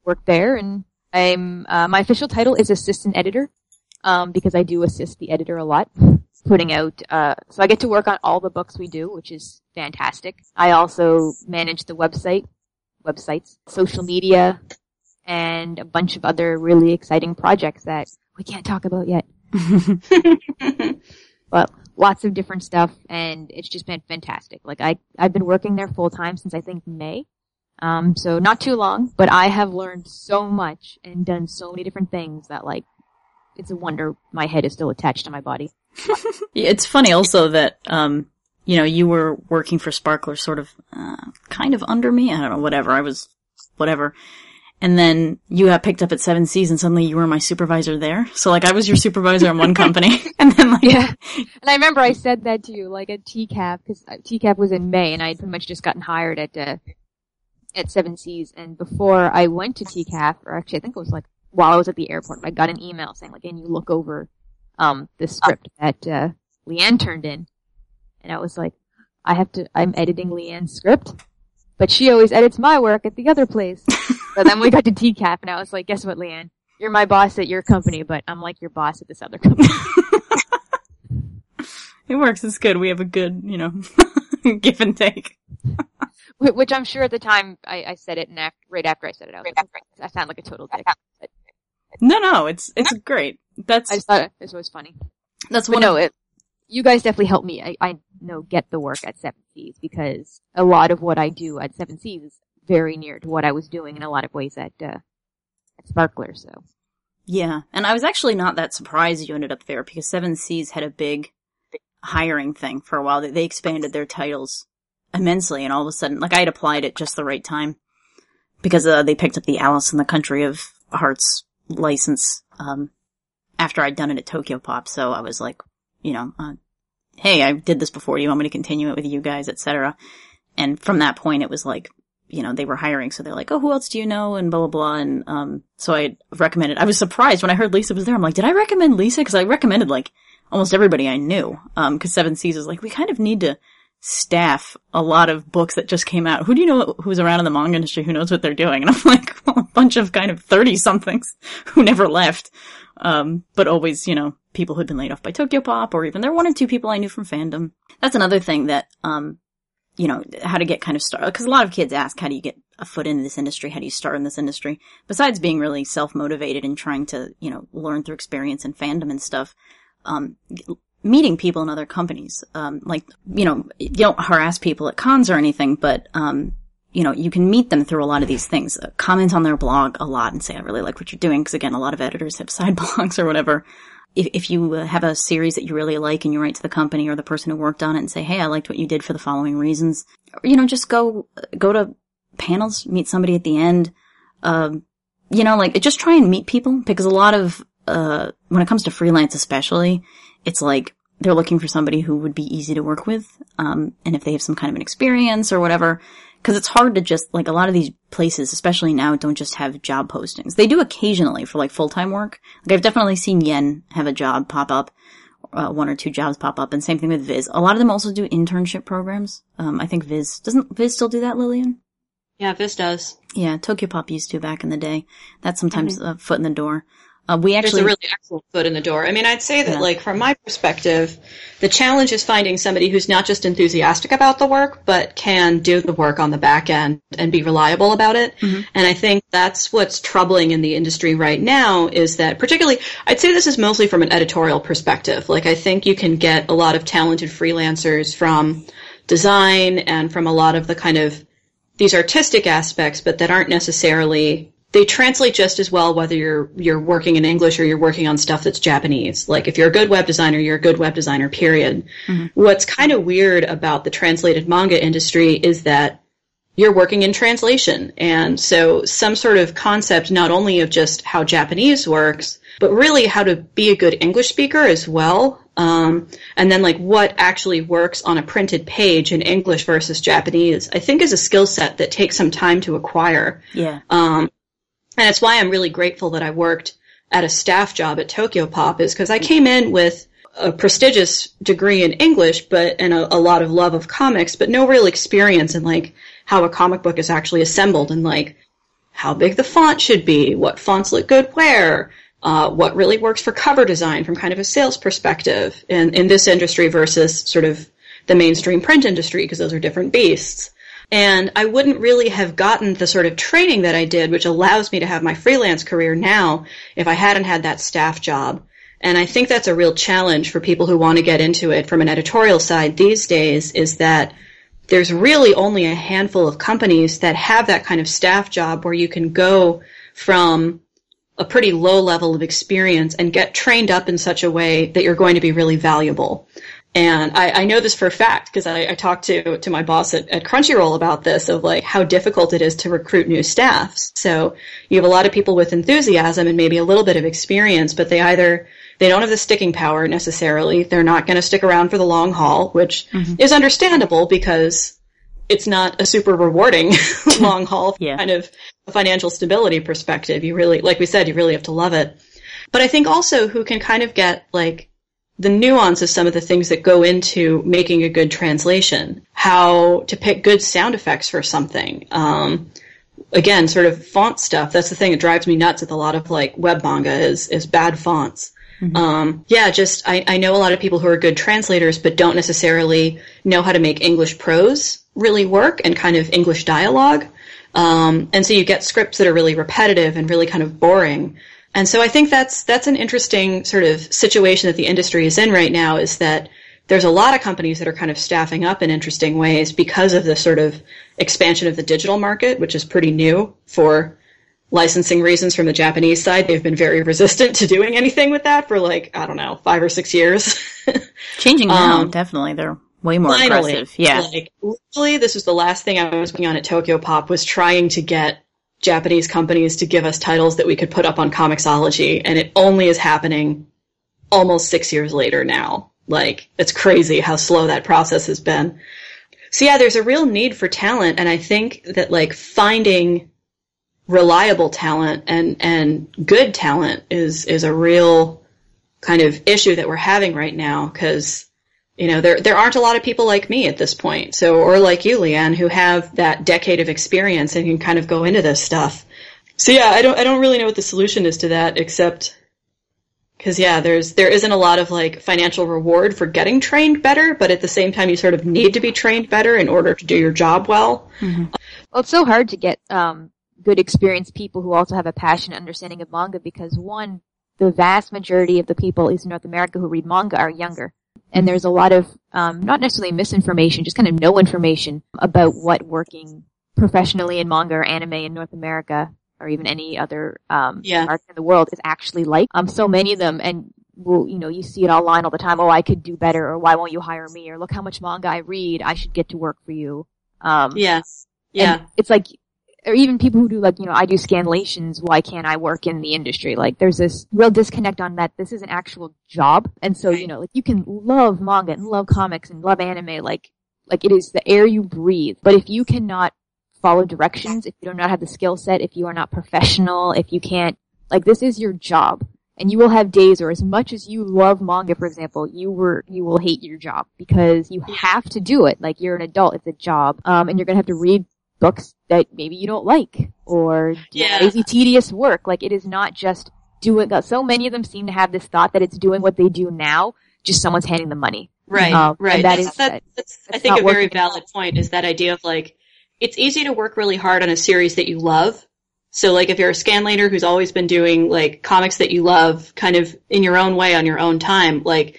work there, and I'm, uh, my official title is assistant editor, um, because I do assist the editor a lot, putting out, uh, so I get to work on all the books we do, which is fantastic. I also manage the website, websites, social media, and a bunch of other really exciting projects that we can't talk about yet. But lots of different stuff, and it's just been fantastic. Like, I, I've been working there full time since I think May. Um, so not too long, but I have learned so much and done so many different things that, like, it's a wonder my head is still attached to my body. It's funny also that, um, you know, you were working for Sparkler sort of, uh, kind of under me. I don't know, whatever. I was, whatever. And then you got picked up at Seven Seas, and suddenly you were my supervisor there. So, like, I was your supervisor in one company. And then, like... Yeah. And I remember I said that to you, like, at T C A F, because T C A F was in May, and I had pretty much just gotten hired at, uh, at Seven Seas. And before I went to T C A F, or actually I think it was, like, while I was at the airport, I got an email saying, like, can you look over um this script that uh Leanne turned in? And I was like, I have to, I'm editing Leanne's script, but she always edits my work at the other place. So then we got to T C A F, and I was like, guess what, Leanne? You're my boss at your company, but I'm like your boss at this other company. It works. It's good. We have a good, you know, give and take. Which I'm sure at the time I, I said it, and after, right after I said it, I, was right like, after. I sound like a total dick. No, no, it's it's great. That's I just thought this was funny. That's what. No, it, you guys definitely helped me. I, I know get the work at Seven Seas, because a lot of what I do at Seven Seas is very near to what I was doing in a lot of ways at uh, at Sparkler. So yeah, and I was actually not that surprised you ended up there, because Seven Seas had a big, big hiring thing for a while. They, they expanded their titles immensely, and all of a sudden, like, I had applied at just the right time, because uh, they picked up the Alice in the Country of Hearts license um after I'd done it at Tokyopop, so I was like, you know, uh, hey, I did this before, do you want me to continue it with you guys, et cetera. And from that point, it was like, you know, they were hiring, so they're like, oh, who else do you know, and blah, blah, blah, and um so I recommended, I was surprised when I heard Lisa was there, I'm like, did I recommend Lisa? Because I recommended, like, almost everybody I knew, um because Seven Seas is like, we kind of need to staff a lot of books that just came out. Who do you know who's around in the manga industry who knows what they're doing? And I'm like, well, a bunch of kind of thirty-somethings who never left, um, but always, you know, people who'd been laid off by Tokyopop, or even there were one or two people I knew from fandom. That's another thing that, um, you know, how to get kind of started, because a lot of kids ask, how do you get a foot into this industry? How do you start in this industry? Besides being really self-motivated and trying to, you know, learn through experience and fandom and stuff, um, meeting people in other companies, um, like, you know, you don't harass people at cons or anything, but, um, you know, you can meet them through a lot of these things, uh, comment on their blog a lot and say, I really like what you're doing. Cause again, a lot of editors have side blogs or whatever. If, if you uh, have a series that you really like and you write to the company or the person who worked on it and say, hey, I liked what you did for the following reasons, or, you know, just go, go to panels, meet somebody at the end. Um, uh, you know, like, just try and meet people, because a lot of, uh, when it comes to freelance, especially, it's like they're looking for somebody who would be easy to work with, um, and if they have some kind of an experience or whatever, because it's hard to just, like, a lot of these places, especially now, don't just have job postings. They do occasionally for, like, full-time work. Like, I've definitely seen Yen have a job pop up, uh, one or two jobs pop up, and same thing with Viz. A lot of them also do internship programs. Um, I think Viz, doesn't Viz still do that, Lillian? Yeah, Viz does. Yeah, Tokyopop used to back in the day. That's sometimes mm-hmm. a foot in the door. Um, we actually There's a really excellent foot in the door. I mean, I'd say that, yeah. like, from my perspective, the challenge is finding somebody who's not just enthusiastic about the work, but can do the work on the back end and be reliable about it. Mm-hmm. And I think that's what's troubling in the industry right now is that particularly, I'd say this is mostly from an editorial perspective. Like, I think you can get a lot of talented freelancers from design and from a lot of the kind of these artistic aspects, but that aren't necessarily... They translate just as well whether you're you're working in English or you're working on stuff that's Japanese. Like, if you're a good web designer, you're a good web designer, period. Mm-hmm. What's kind of weird about the translated manga industry is that you're working in translation. And so some sort of concept not only of just how Japanese works, but really how to be a good English speaker as well. Um, and then, like, what actually works on a printed page in English versus Japanese, I think is a skill set that takes some time to acquire. Yeah. Um, And it's why I'm really grateful that I worked at a staff job at Tokyopop, is because I came in with a prestigious degree in English, but and a, a lot of love of comics, but no real experience in, like, how a comic book is actually assembled and, like, how big the font should be, what fonts look good where, uh, what really works for cover design from kind of a sales perspective in, in this industry versus sort of the mainstream print industry, because those are different beasts. And I wouldn't really have gotten the sort of training that I did, which allows me to have my freelance career now, if I hadn't had that staff job. And I think that's a real challenge for people who want to get into it from an editorial side these days, is that there's really only a handful of companies that have that kind of staff job where you can go from a pretty low level of experience and get trained up in such a way that you're going to be really valuable. And I, I know this for a fact because I, I talked to, to my boss at, at Crunchyroll about this, of like how difficult it is to recruit new staffs. So you have a lot of people with enthusiasm and maybe a little bit of experience, but they either, they don't have the sticking power necessarily. They're not going to stick around for the long haul, which mm-hmm. is understandable because it's not a super rewarding long haul yeah. kind of a financial stability perspective. You really, like we said, you really have to love it. But I think also who can kind of get like, the nuance of some of the things that go into making a good translation, how to pick good sound effects for something. Um, again, sort of font stuff. That's the thing that drives me nuts with a lot of like web manga is, is bad fonts. Mm-hmm. Um, yeah, just, I, I know a lot of people who are good translators, but don't necessarily know how to make English prose really work and kind of English dialogue. Um, and so you get scripts that are really repetitive and really kind of boring. And so I think that's that's an interesting sort of situation that the industry is in right now, is that there's a lot of companies that are kind of staffing up in interesting ways because of the sort of expansion of the digital market, which is pretty new for licensing reasons from the Japanese side. They've been very resistant to doing anything with that for like, I don't know, five or six years. Changing now, um, definitely. They're way more finally, aggressive. Yeah. Like, literally, this was the last thing I was working on at Tokyopop, was trying to get Japanese companies to give us titles that we could put up on Comixology, and it only is happening almost six years later now. Like, it's crazy how slow that process has been. So yeah, there's a real need for talent, and I think that like finding reliable talent and, and good talent is, is a real kind of issue that we're having right now, because you know, there there aren't a lot of people like me at this point, so or like you, Leanne, who have that decade of experience and can kind of go into this stuff. So yeah, I don't I don't really know what the solution is to that, except because yeah, there's there isn't a lot of like financial reward for getting trained better, but at the same time, you sort of need to be trained better in order to do your job well. Mm-hmm. Well, it's so hard to get um, good, experienced people who also have a passion and understanding of manga, because one, the vast majority of the people, at least in North America, who read manga are younger. And there's a lot of, um, not necessarily misinformation, just kind of no information about what working professionally in manga or anime in North America or even any other, um, yeah. parts of the world is actually like. Um, so many of them, and well, you know, you see it online all the time. Oh, I could do better, or why won't you hire me? Or look how much manga I read. I should get to work for you. Um, yes. Yeah. And it's like, or even people who do like, you know, I do scanlations, why can't I work in the industry? Like, there's this real disconnect on that. This is an actual job. And so, you know, like, you can love manga and love comics and love anime. Like, like it is the air you breathe. But if you cannot follow directions, if you do not have the skill set, if you are not professional, if you can't, like, this is your job. And you will have days, or as much as you love manga, for example, you were you will hate your job because you have to do it. Like, you're an adult. It's a job. Um, and you're going to have to read books that maybe you don't like, or yeah. lazy, tedious work. Like, it is not just doing, uh, so many of them seem to have this thought that it's doing what they do now, just someone's handing them money. Right, um, right. That that's, is, that's, that's, that's I think a very valid point is that idea of like, it's easy to work really hard on a series that you love. So like if you're a scanlator who's always been doing like comics that you love kind of in your own way on your own time, like,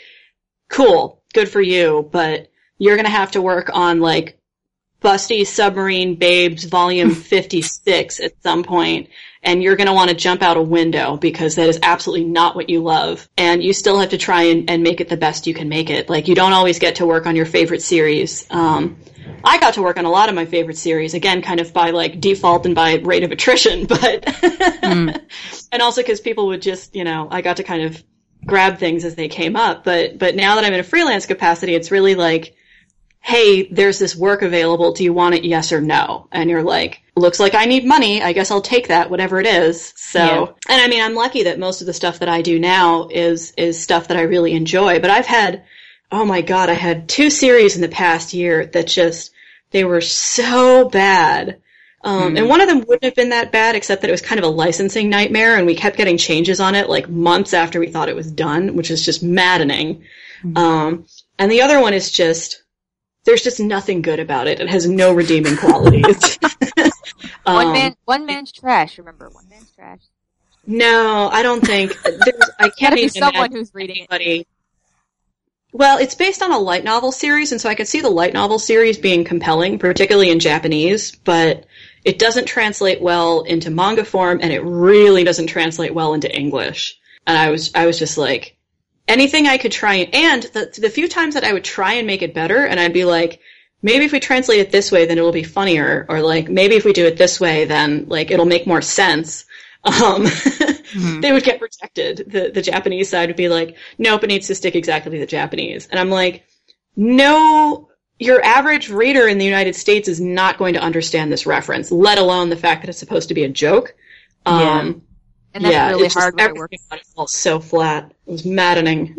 cool, good for you, but you're going to have to work on like Busty Submarine Babes Volume fifty-six at some point, and you're going to want to jump out a window because that is absolutely not what you love. And you still have to try and, and make it the best you can make it. Like, you don't always get to work on your favorite series. Um, I got to work on a lot of my favorite series, again, kind of by like default and by rate of attrition, but mm. and also because people would just, you know, I got to kind of grab things as they came up. But but now that I'm in a freelance capacity, it's really like, hey, there's this work available. Do you want it? Yes or no? And you're like, looks like I need money. I guess I'll take that, whatever it is. So, yeah. And I mean, I'm lucky that most of the stuff that I do now is, is stuff that I really enjoy, but I've had, oh my God, I had two series in the past year that just, they were so bad. Um, mm-hmm. And one of them wouldn't have been that bad, except that it was kind of a licensing nightmare, and we kept getting changes on it like months after we thought it was done, which is just maddening. Mm-hmm. Um, and the other one is just, there's just nothing good about it. It has no redeeming qualities. um, one man, one man's trash. Remember, one man's trash. No, I don't think. There's, I can't even be someone who's reading anybody. It. Well, it's based on a light novel series, and so I could see the light novel series being compelling, particularly in Japanese, but it doesn't translate well into manga form, and it really doesn't translate well into English. And I was, I was just like, anything I could try, and, and the, the few times that I would try and make it better, and I'd be like, maybe if we translate it this way, then it'll be funnier, or like, maybe if we do it this way, then like, it'll make more sense. Um, mm-hmm. They would get rejected. The, the Japanese side would be like, nope, it needs to stick exactly to the Japanese. And I'm like, no, your average reader in the United States is not going to understand this reference, let alone the fact that it's supposed to be a joke. Yeah. Um, And that's yeah, really it's hard when it works. It felt so flat. It was maddening.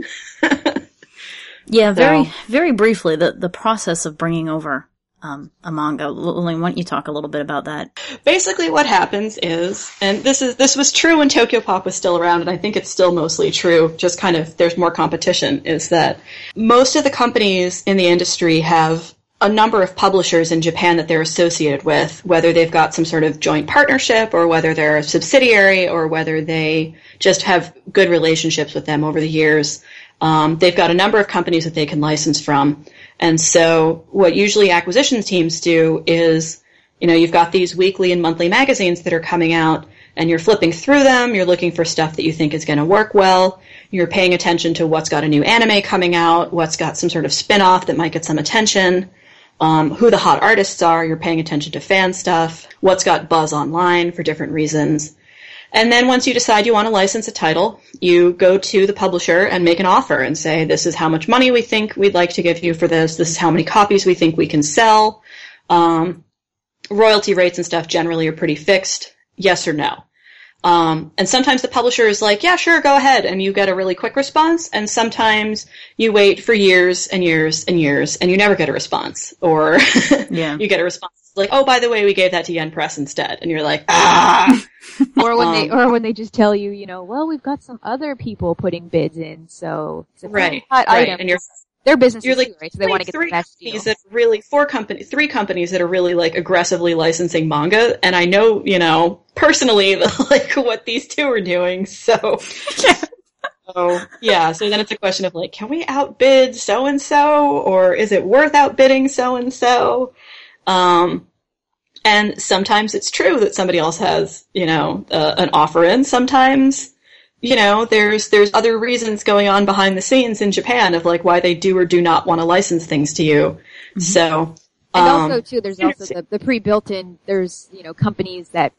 yeah, so. very, very briefly, the, the process of bringing over um, a manga. Lillian, why don't you talk a little bit about that? Basically, what happens is, and this is this was true when Tokyopop was still around, and I think it's still mostly true. Just kind of, there's more competition. Is that most of the companies in the industry have a number of publishers in Japan that they're associated with, whether they've got some sort of joint partnership or whether they're a subsidiary or whether they just have good relationships with them over the years. Um, they've got a number of companies that they can license from. And so what usually acquisitions teams do is, you know, you've got these weekly and monthly magazines that are coming out, and you're flipping through them, you're looking for stuff that you think is going to work well, you're paying attention to what's got a new anime coming out, what's got some sort of spin-off that might get some attention, Um, who the hot artists are, you're paying attention to fan stuff, what's got buzz online for different reasons. And then once you decide you want to license a title, you go to the publisher and make an offer and say, this is how much money we think we'd like to give you for this, this is how many copies we think we can sell. Um, royalty rates and stuff generally are pretty fixed, yes or no. Um, and sometimes the publisher is like, yeah, sure, go ahead. And you get a really quick response. And sometimes you wait for years and years and years and you never get a response, or yeah. you get a response like, oh, by the way, we gave that to Yen Press instead. And you're like, ah, or when um, they, or when they just tell you, you know, well, we've got some other people putting bids in. So it's a right, hot right. item. And you're, their business is like, too, right? So they want to get the best deal. That really, four companies, three companies that are really like aggressively licensing manga, and I know, you know, personally, like what these two are doing. So, so yeah. So then it's a question of like, can we outbid so and so, or is it worth outbidding so and so? Um, and sometimes it's true that somebody else has, you know, uh, an offer in. Sometimes, you know, there's there's other reasons going on behind the scenes in Japan of like why they do or do not want to license things to you. Mm-hmm. So, and um, also too, there's also the, the pre-built-in. There's, you know, companies that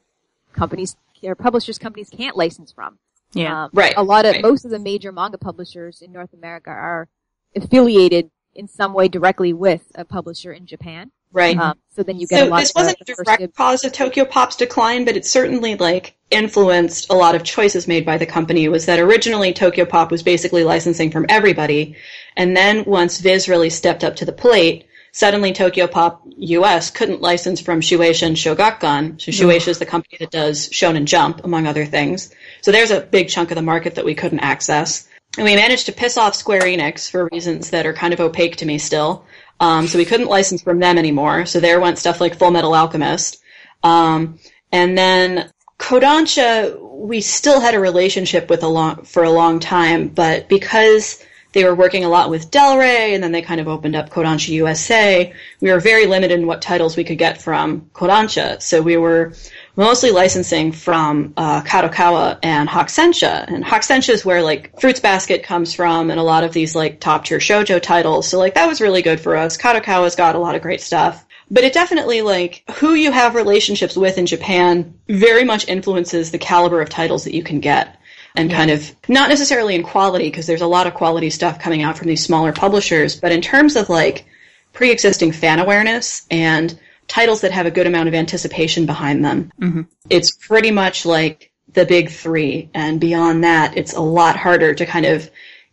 companies or publishers companies can't license from. Yeah, um, right. A lot of right. most of the major manga publishers in North America are affiliated in some way directly with a publisher in Japan. Right. Um, so then you get so a lot this of wasn't a direct cause of Tokyopop's decline, but it certainly like influenced a lot of choices made by the company. Was that originally Tokyopop was basically licensing from everybody, and then once Viz really stepped up to the plate, suddenly Tokyopop U S couldn't license from Shueisha and Shogakukan. So Shueisha is the company that does Shonen Jump, among other things. So there's a big chunk of the market that we couldn't access. And we managed to piss off Square Enix for reasons that are kind of opaque to me still. Um, so we couldn't license from them anymore. So there went stuff like Full Metal Alchemist. Um, and then Kodansha, we still had a relationship with a long, for a long time, but because they were working a lot with Del Rey, and then they kind of opened up Kodansha U S A, we were very limited in what titles we could get from Kodansha. So we were mostly licensing from uh, Kadokawa and Hakusensha. And Hakusensha is where, like, Fruits Basket comes from and a lot of these, like, top-tier shoujo titles. So, like, that was really good for us. Kadokawa's got a lot of great stuff. But it definitely, like, who you have relationships with in Japan very much influences the caliber of titles that you can get. And yeah. kind of, not necessarily in quality, because there's a lot of quality stuff coming out from these smaller publishers, but in terms of, like, pre-existing fan awareness and titles that have a good amount of anticipation behind them, mm-hmm. it's pretty much, like, the big three. And beyond that, it's a lot harder to kind of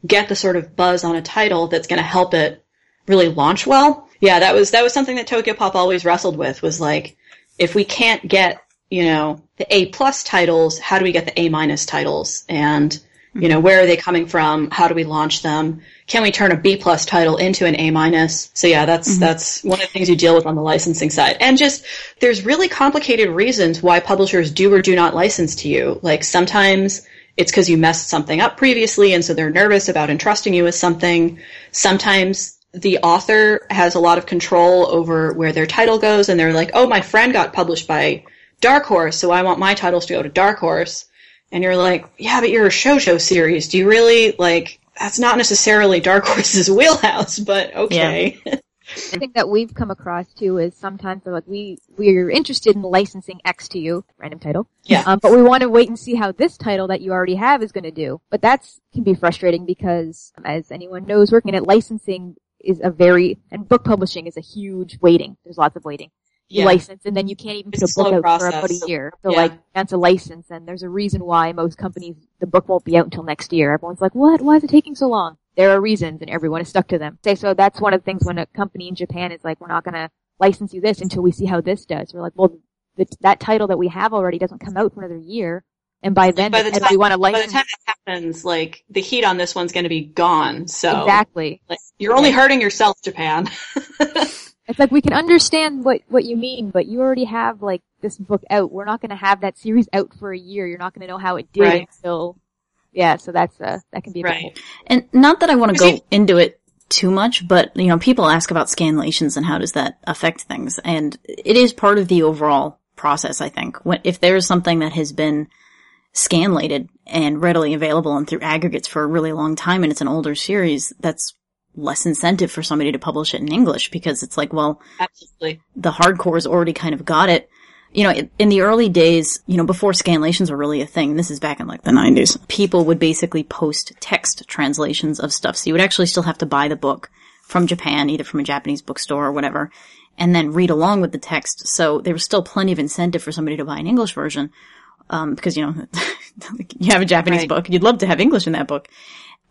get the sort of buzz on a title that's going to help it really launch well. Yeah, that was that was something that Tokyopop always wrestled with, was, like, if we can't get, you know, the A-plus titles, how do we get the A-minus titles? And, you know, where are they coming from? How do we launch them? Can we turn a B-plus title into an A-minus? So, yeah, that's mm-hmm. that's one of the things you deal with on the licensing side. And just, there's really complicated reasons why publishers do or do not license to you. Like, sometimes it's because you messed something up previously, and so they're nervous about entrusting you with something. Sometimes the author has a lot of control over where their title goes, and they're like, oh, my friend got published by Dark Horse, so I want my titles to go to Dark Horse. And you're like, yeah, but you're a shoujo series. Do you really, like, that's not necessarily Dark Horse's wheelhouse, but okay. Yeah. The thing that we've come across, too, is sometimes they're like, we, we're interested in licensing X to you, random title, yeah. um, but we want to wait and see how this title that you already have is going to do. But that's can be frustrating because, as anyone knows, working at licensing is a very, and book publishing is a huge waiting. There's lots of waiting. Yeah. License, and then you can't even put it's a book out process. For about a year. So, yeah. like, that's a license, and there's a reason why most companies, the book won't be out until next year. Everyone's like, what? Why is it taking so long? There are reasons, and everyone is stuck to them. So that's one of the things when a company in Japan is like, we're not going to license you this until we see how this does. We're like, well, the, that title that we have already doesn't come out for another year, and by then, by the time, we want to license... By the time it happens, like, the heat on this one's going to be gone, so... Exactly. Like, you're only yeah. hurting yourself, Japan. It's like, we can understand what, what you mean, but you already have, like, this book out. We're not going to have that series out for a year. You're not going to know how it did right. until, yeah, so that's, uh, that can be right. And not that I want to go into it too much, but, you know, people ask about scanlations and how does that affect things. And it is part of the overall process, I think. When, if there is something that has been scanlated and readily available and through aggregates for a really long time and it's an older series, that's less incentive for somebody to publish it in English because it's like, well, absolutely. The hardcore's already kind of got it. You know, in the early days, you know, before scanlations were really a thing, this is back in like the nineties, people would basically post text translations of stuff. So you would actually still have to buy the book from Japan, either from a Japanese bookstore or whatever, and then read along with the text. So there was still plenty of incentive for somebody to buy an English version um, because, you know, you have a Japanese right. book. You'd love to have English in that book.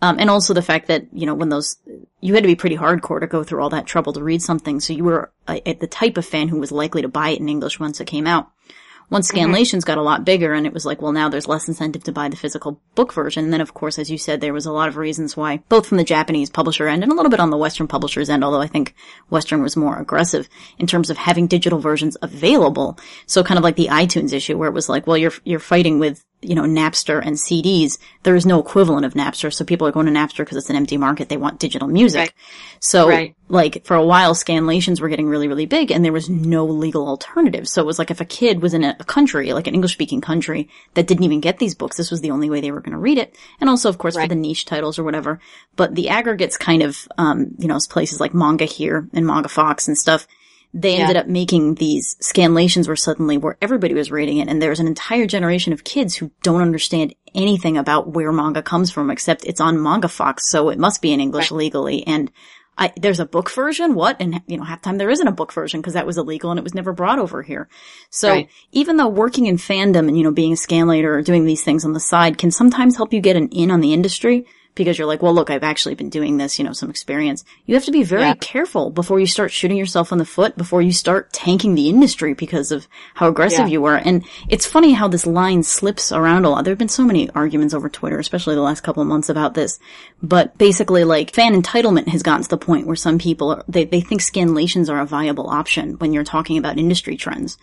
Um, and also the fact that, you know, when those, you had to be pretty hardcore to go through all that trouble to read something, so you were uh, the type of fan who was likely to buy it in English once it came out. Once scanlations mm-hmm. got a lot bigger and it was like, well, now there's less incentive to buy the physical book version. And then, of course, as you said, there was a lot of reasons why, both from the Japanese publisher end and a little bit on the Western publisher's end, although I think Western was more aggressive in terms of having digital versions available. So kind of like the iTunes issue where it was like, well, you're, you're fighting with, you know, Napster and C Ds. There is no equivalent of Napster. So people are going to Napster because it's an empty market. They want digital music. Right. So right. like for a while, scanlations were getting really, really big and there was no legal alternative. So it was like if a kid was in a country, like an English speaking country that didn't even get these books, this was the only way they were going to read it. And also, of course, right. for the niche titles or whatever, but the aggregates kind of, um, you know, places like Manga Here and Manga Fox and stuff. They yeah. ended up making these scanlations where suddenly where everybody was reading it. And there's an entire generation of kids who don't understand anything about where manga comes from, except it's on Manga Fox. So it must be in English right. legally. And I, there's a book version. What? And you know, half time there isn't a book version because that was illegal and it was never brought over here. So right. even though working in fandom and, you know, being a scanlator or doing these things on the side can sometimes help you get an in on the industry, because you're like, well, look, I've actually been doing this, you know, some experience. You have to be very yeah. careful before you start shooting yourself in the foot, before you start tanking the industry because of how aggressive yeah. you were. And it's funny how this line slips around a lot. There have been so many arguments over Twitter, especially the last couple of months about this. But basically, like, fan entitlement has gotten to the point where some people, are, they, they think scanlations are a viable option when you're talking about industry trends.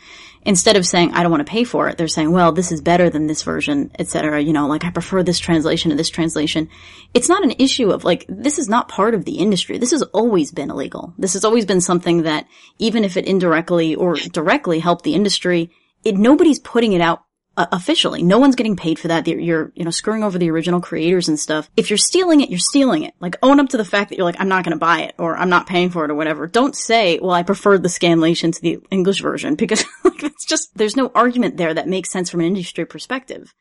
Instead of saying, I don't want to pay for it, they're saying, well, this is better than this version, et cetera. You know, like, I prefer this translation to this translation. It's not an issue of, like, this is not part of the industry. This has always been illegal. This has always been something that, even if it indirectly or directly helped the industry, it nobody's putting it out uh, officially. No one's getting paid for that. You're, you're, you know, screwing over the original creators and stuff. If you're stealing it, you're stealing it. Like, own up to the fact that you're like, I'm not going to buy it, or I'm not paying for it, or whatever. Don't say, well, I preferred the scanlation to the English version, because like, it's just, there's no argument there that makes sense from an industry perspective.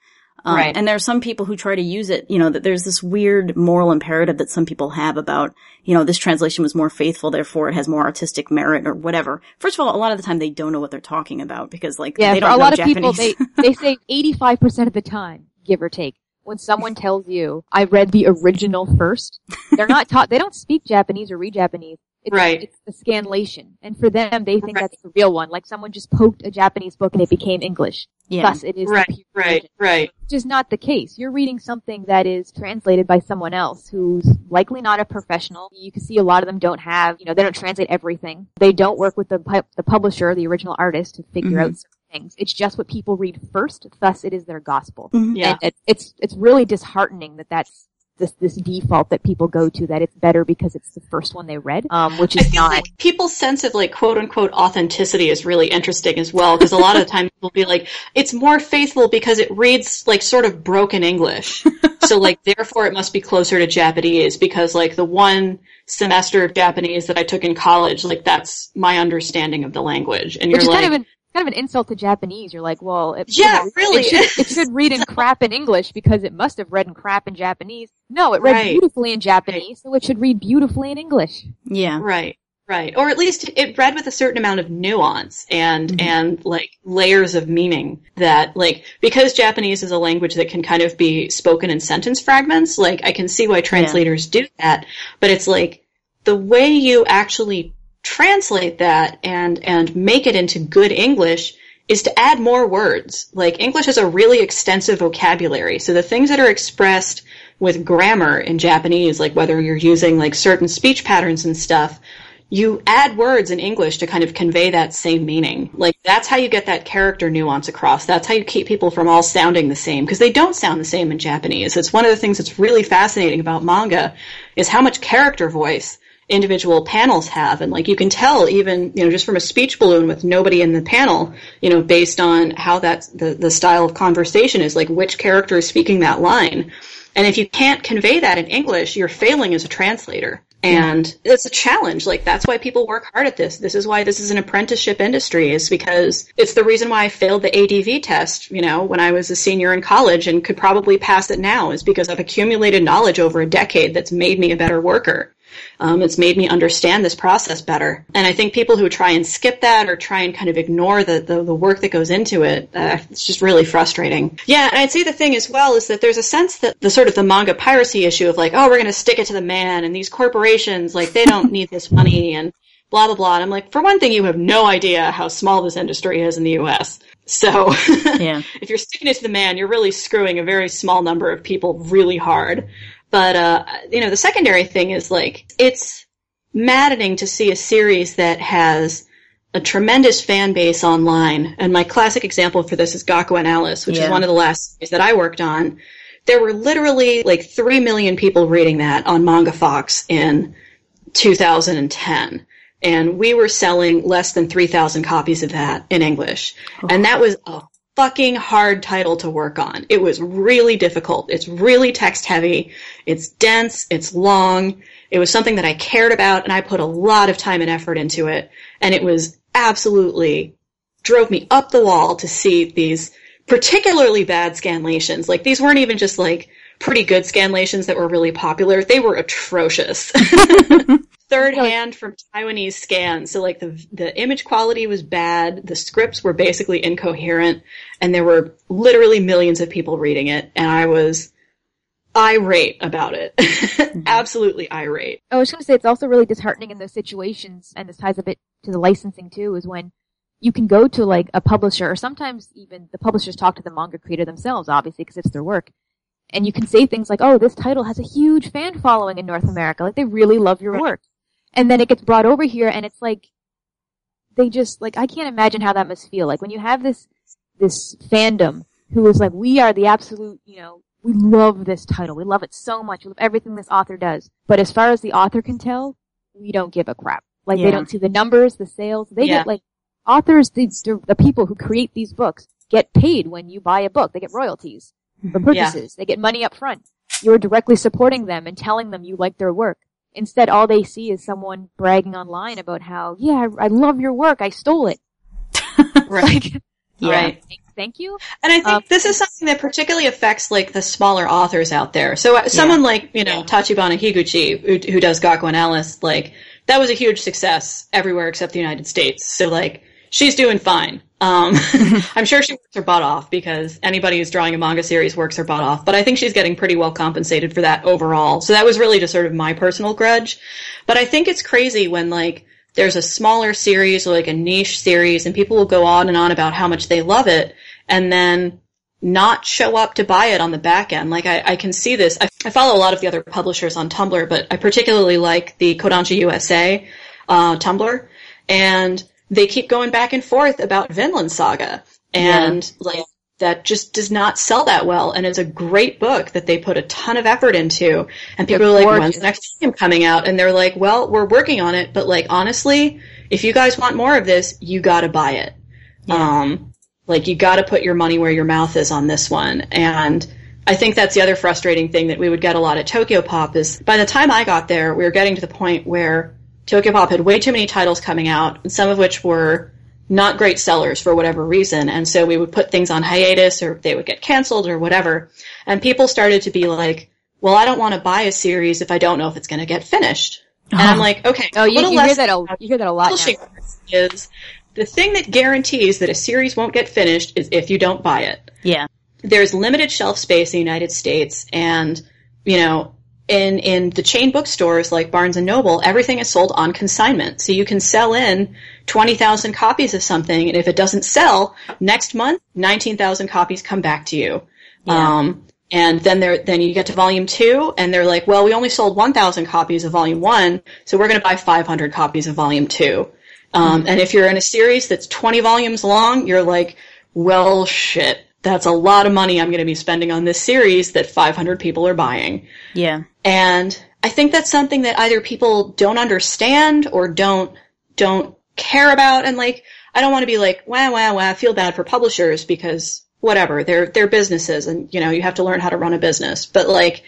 Um, right. And there are some people who try to use it, you know, that there's this weird moral imperative that some people have about, you know, this translation was more faithful, therefore it has more artistic merit or whatever. First of all, a lot of the time they don't know what they're talking about because, like, yeah, they don't know Japanese. Yeah, for a lot of people, they, they say eighty-five percent of the time, give or take, when someone tells you, I read the original first, they're not taught, they don't speak Japanese or read Japanese. It's, right. It's the scanlation. And for them, they think right. that's the real one. Like someone just poked a Japanese book and it became English. Yeah. Thus, it is right, the pure right, version. Right. Which is not the case. You're reading something that is translated by someone else who's likely not a professional. You can see a lot of them don't have, you know, they don't translate everything. They don't work with the pu- the publisher, the original artist, to figure mm-hmm. out certain things. It's just what people read first. Thus, it is their gospel. Mm-hmm. Yeah. And it, it's it's really disheartening that that's this this default that people go to, that it's better because it's the first one they read, um, which is not... Like, people's sense of, like, quote-unquote authenticity is really interesting as well, because a lot of the time people be like, it's more faithful because it reads, like, sort of broken English. So, like, therefore it must be closer to Japanese, because, like, the one semester of Japanese that I took in college, like, that's my understanding of the language. And which you're like... Kind of an- kind of an insult to Japanese. You're like, well, it, yeah, you know, really. It, should, it should read in crap in English because it must have read in crap in Japanese. No, it read right. beautifully in Japanese, so it should read beautifully in English. Yeah. Right, right. Or at least it read with a certain amount of nuance and, mm-hmm. and like layers of meaning that, like, because Japanese is a language that can kind of be spoken in sentence fragments, like, I can see why translators yeah. do that, but it's like the way you actually translate that and and make it into good English is to add more words. Like, English has a really extensive vocabulary, so the things that are expressed with grammar in Japanese, like whether you're using like certain speech patterns and stuff, you add words in English to kind of convey that same meaning. Like, that's how you get that character nuance across. That's how you keep people from all sounding the same, because they don't sound the same in Japanese. It's one of the things that's really fascinating about manga is how much character voice individual panels have. And like, you can tell even, you know, just from a speech balloon with nobody in the panel, you know, based on how that's the, the style of conversation is, like, which character is speaking that line. And if you can't convey that in English, you're failing as a translator. And yeah. it's a challenge. Like, that's why people work hard at this. This is why this is an apprenticeship industry, is because it's the reason why I failed the A D V test, you know, when I was a senior in college, and could probably pass it now, is because I've accumulated knowledge over a decade that's made me a better worker. Um, it's made me understand this process better. And I think people who try and skip that or try and kind of ignore the, the, the work that goes into it, uh, it's just really frustrating. Yeah, and I'd say the thing as well is that there's a sense that the sort of the manga piracy issue of like, oh, we're going to stick it to the man, and these corporations, like, they don't need this money, and blah, blah, blah. And I'm like, for one thing, you have no idea how small this industry is in the U S So yeah. if you're sticking it to the man, you're really screwing a very small number of people really hard. But, uh, you know, the secondary thing is, like, it's maddening to see a series that has a tremendous fan base online. And my classic example for this is Gakuen Alice, which yeah. is one of the last series that I worked on. There were literally, like, three million people reading that on Manga Fox in two thousand ten. And we were selling less than three thousand copies of that in English. Oh. And that was a fucking hard title to work on. It was really difficult. It's really text heavy. It's dense. It's long. It was something that I cared about, and I put a lot of time and effort into it. And it was absolutely drove me up the wall to see these particularly bad scanlations. Like, these weren't even just like pretty good scanlations that were really popular. They were atrocious. Third hand from Taiwanese scans. So, like, the the image quality was bad. The scripts were basically incoherent. And there were literally millions of people reading it. And I was irate about it. Mm-hmm. Absolutely irate. I was going to say, it's also really disheartening in those situations, and this ties a bit to the licensing too, is when you can go to like a publisher, or sometimes even the publishers talk to the manga creator themselves, obviously, because it's their work. And you can say things like, oh, this title has a huge fan following in North America. Like, they really love your work. And then it gets brought over here, and it's like, they just, like, I can't imagine how that must feel. Like, when you have this this fandom who is like, we are the absolute, you know, we love this title. We love it so much. We love everything this author does. But as far as the author can tell, we don't give a crap. Like, yeah. They don't see the numbers, the sales. They yeah. get, like, authors, these, the people who create these books get paid when you buy a book. They get royalties. For purchases. Yeah. They get money up front. You're directly supporting them and telling them you like their work. Instead, all they see is someone bragging online about how, yeah, I, I love your work. I stole it. Right. Like, yeah. Right. Thank you. And I think um, this is something that particularly affects, like, the smaller authors out there. So uh, someone yeah. like, you know, yeah. Tachibana Higuchi, who, who does Gakuen Alice, like, that was a huge success everywhere except the United States. So, like, she's doing fine. Um, I'm sure she works her butt off, because anybody who's drawing a manga series works her butt off. But I think she's getting pretty well compensated for that overall. So that was really just sort of my personal grudge. But I think it's crazy when, like, there's a smaller series or, like, a niche series, and people will go on and on about how much they love it and then not show up to buy it on the back end. Like, I, I can see this. I, I follow a lot of the other publishers on Tumblr, but I particularly like the Kodansha U S A uh, Tumblr. And they keep going back and forth about Vinland Saga, and yeah. like that just does not sell that well. And it's a great book that they put a ton of effort into, and people they're are like, gorgeous. "When's the next game coming out?" And they're like, "Well, we're working on it, but like honestly, if you guys want more of this, you got to buy it. Yeah. Um, like you got to put your money where your mouth is on this one." And I think that's the other frustrating thing that we would get a lot at Tokyopop is by the time I got there, we were getting to the point where Tokyopop had way too many titles coming out, and some of which were not great sellers for whatever reason. And so we would put things on hiatus, or they would get canceled or whatever. And people started to be like, well, I don't want to buy a series if I don't know if it's going to get finished. Uh-huh. And I'm like, okay. Oh, you, you, hear that a, you hear that a lot now. Is the thing that guarantees that a series won't get finished is if you don't buy it. Yeah. There's limited shelf space in the United States, and, you know, In in the chain bookstores like Barnes and Noble, everything is sold on consignment. So you can sell in twenty thousand copies of something, and if it doesn't sell, next month, nineteen thousand copies come back to you. Yeah. Um, and then there, then you get to volume two, and they're like, well, we only sold one thousand copies of volume one, so we're going to buy five hundred copies of volume two. Um, mm-hmm. And if you're in a series that's twenty volumes long, you're like, well, shit. That's a lot of money I'm going to be spending on this series that five hundred people are buying. Yeah. And I think that's something that either people don't understand or don't don't care about. And, like, I don't want to be like, wah, wah, wah, I feel bad for publishers because whatever, they're they're businesses and, you know, you have to learn how to run a business. But, like,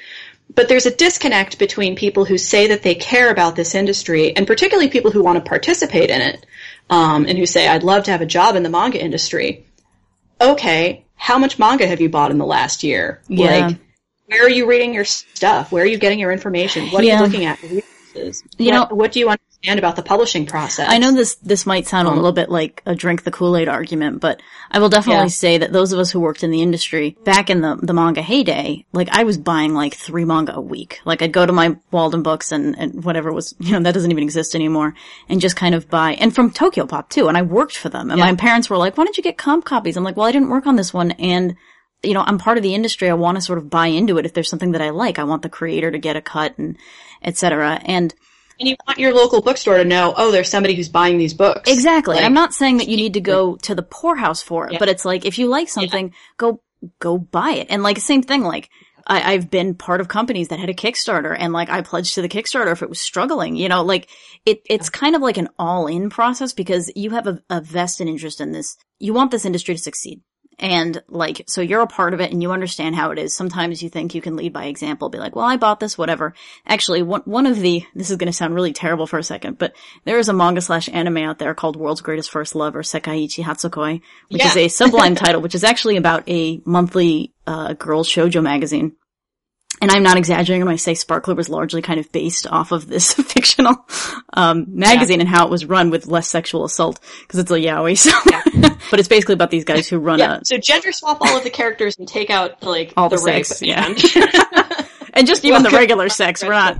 but there's a disconnect between people who say that they care about this industry and particularly people who want to participate in it um, and who say, I'd love to have a job in the manga industry. Okay, how much manga have you bought in the last year? Yeah. Like, where are you reading your stuff? Where are you getting your information? What are yeah. you looking at? You what, know, what do you understand about the publishing process? I know this, this might sound um, a little bit like a drink the Kool-Aid argument, but I will definitely yeah. say that those of us who worked in the industry back in the, the manga heyday, like I was buying like three manga a week. Like I'd go to my Walden Books and, and whatever was, you know, that doesn't even exist anymore, and just kind of buy, and from Tokyopop too, and I worked for them, and yeah. my parents were like, why don't you get comp copies? I'm like, well, I didn't work on this one, and you know, I'm part of the industry. I want to sort of buy into it. If there's something that I like, I want the creator to get a cut and et cetera. And, and you want your local bookstore to know, oh, there's somebody who's buying these books. Exactly. Like, I'm not saying that you need to go to the poorhouse for it, yeah. but it's like, if you like something, yeah. go, go buy it. And like, same thing, like, I, I've been part of companies that had a Kickstarter, and like I pledged to the Kickstarter if it was struggling, you know, like it, it's kind of like an all in process because you have a, a vested interest in this. You want this industry to succeed. And like, so you're a part of it and you understand how it is. Sometimes you think you can lead by example, be like, well, I bought this, whatever. Actually, one, one of the, this is going to sound really terrible for a second, but there is a manga slash anime out there called World's Greatest First Love, or Sekaiichi Hatsukoi, which yeah. is a sublime title, which is actually about a monthly, uh, girls shoujo magazine. And I'm not exaggerating when I say Sparkler was largely kind of based off of this fictional, um, magazine yeah. and how it was run with less sexual assault, because it's a yaoi, so. Yeah. But it's basically about these guys who run yeah. a... So gender swap all of the characters and take out, like, all the, the sex, rape. Yeah. And just even the regular sex, we're not...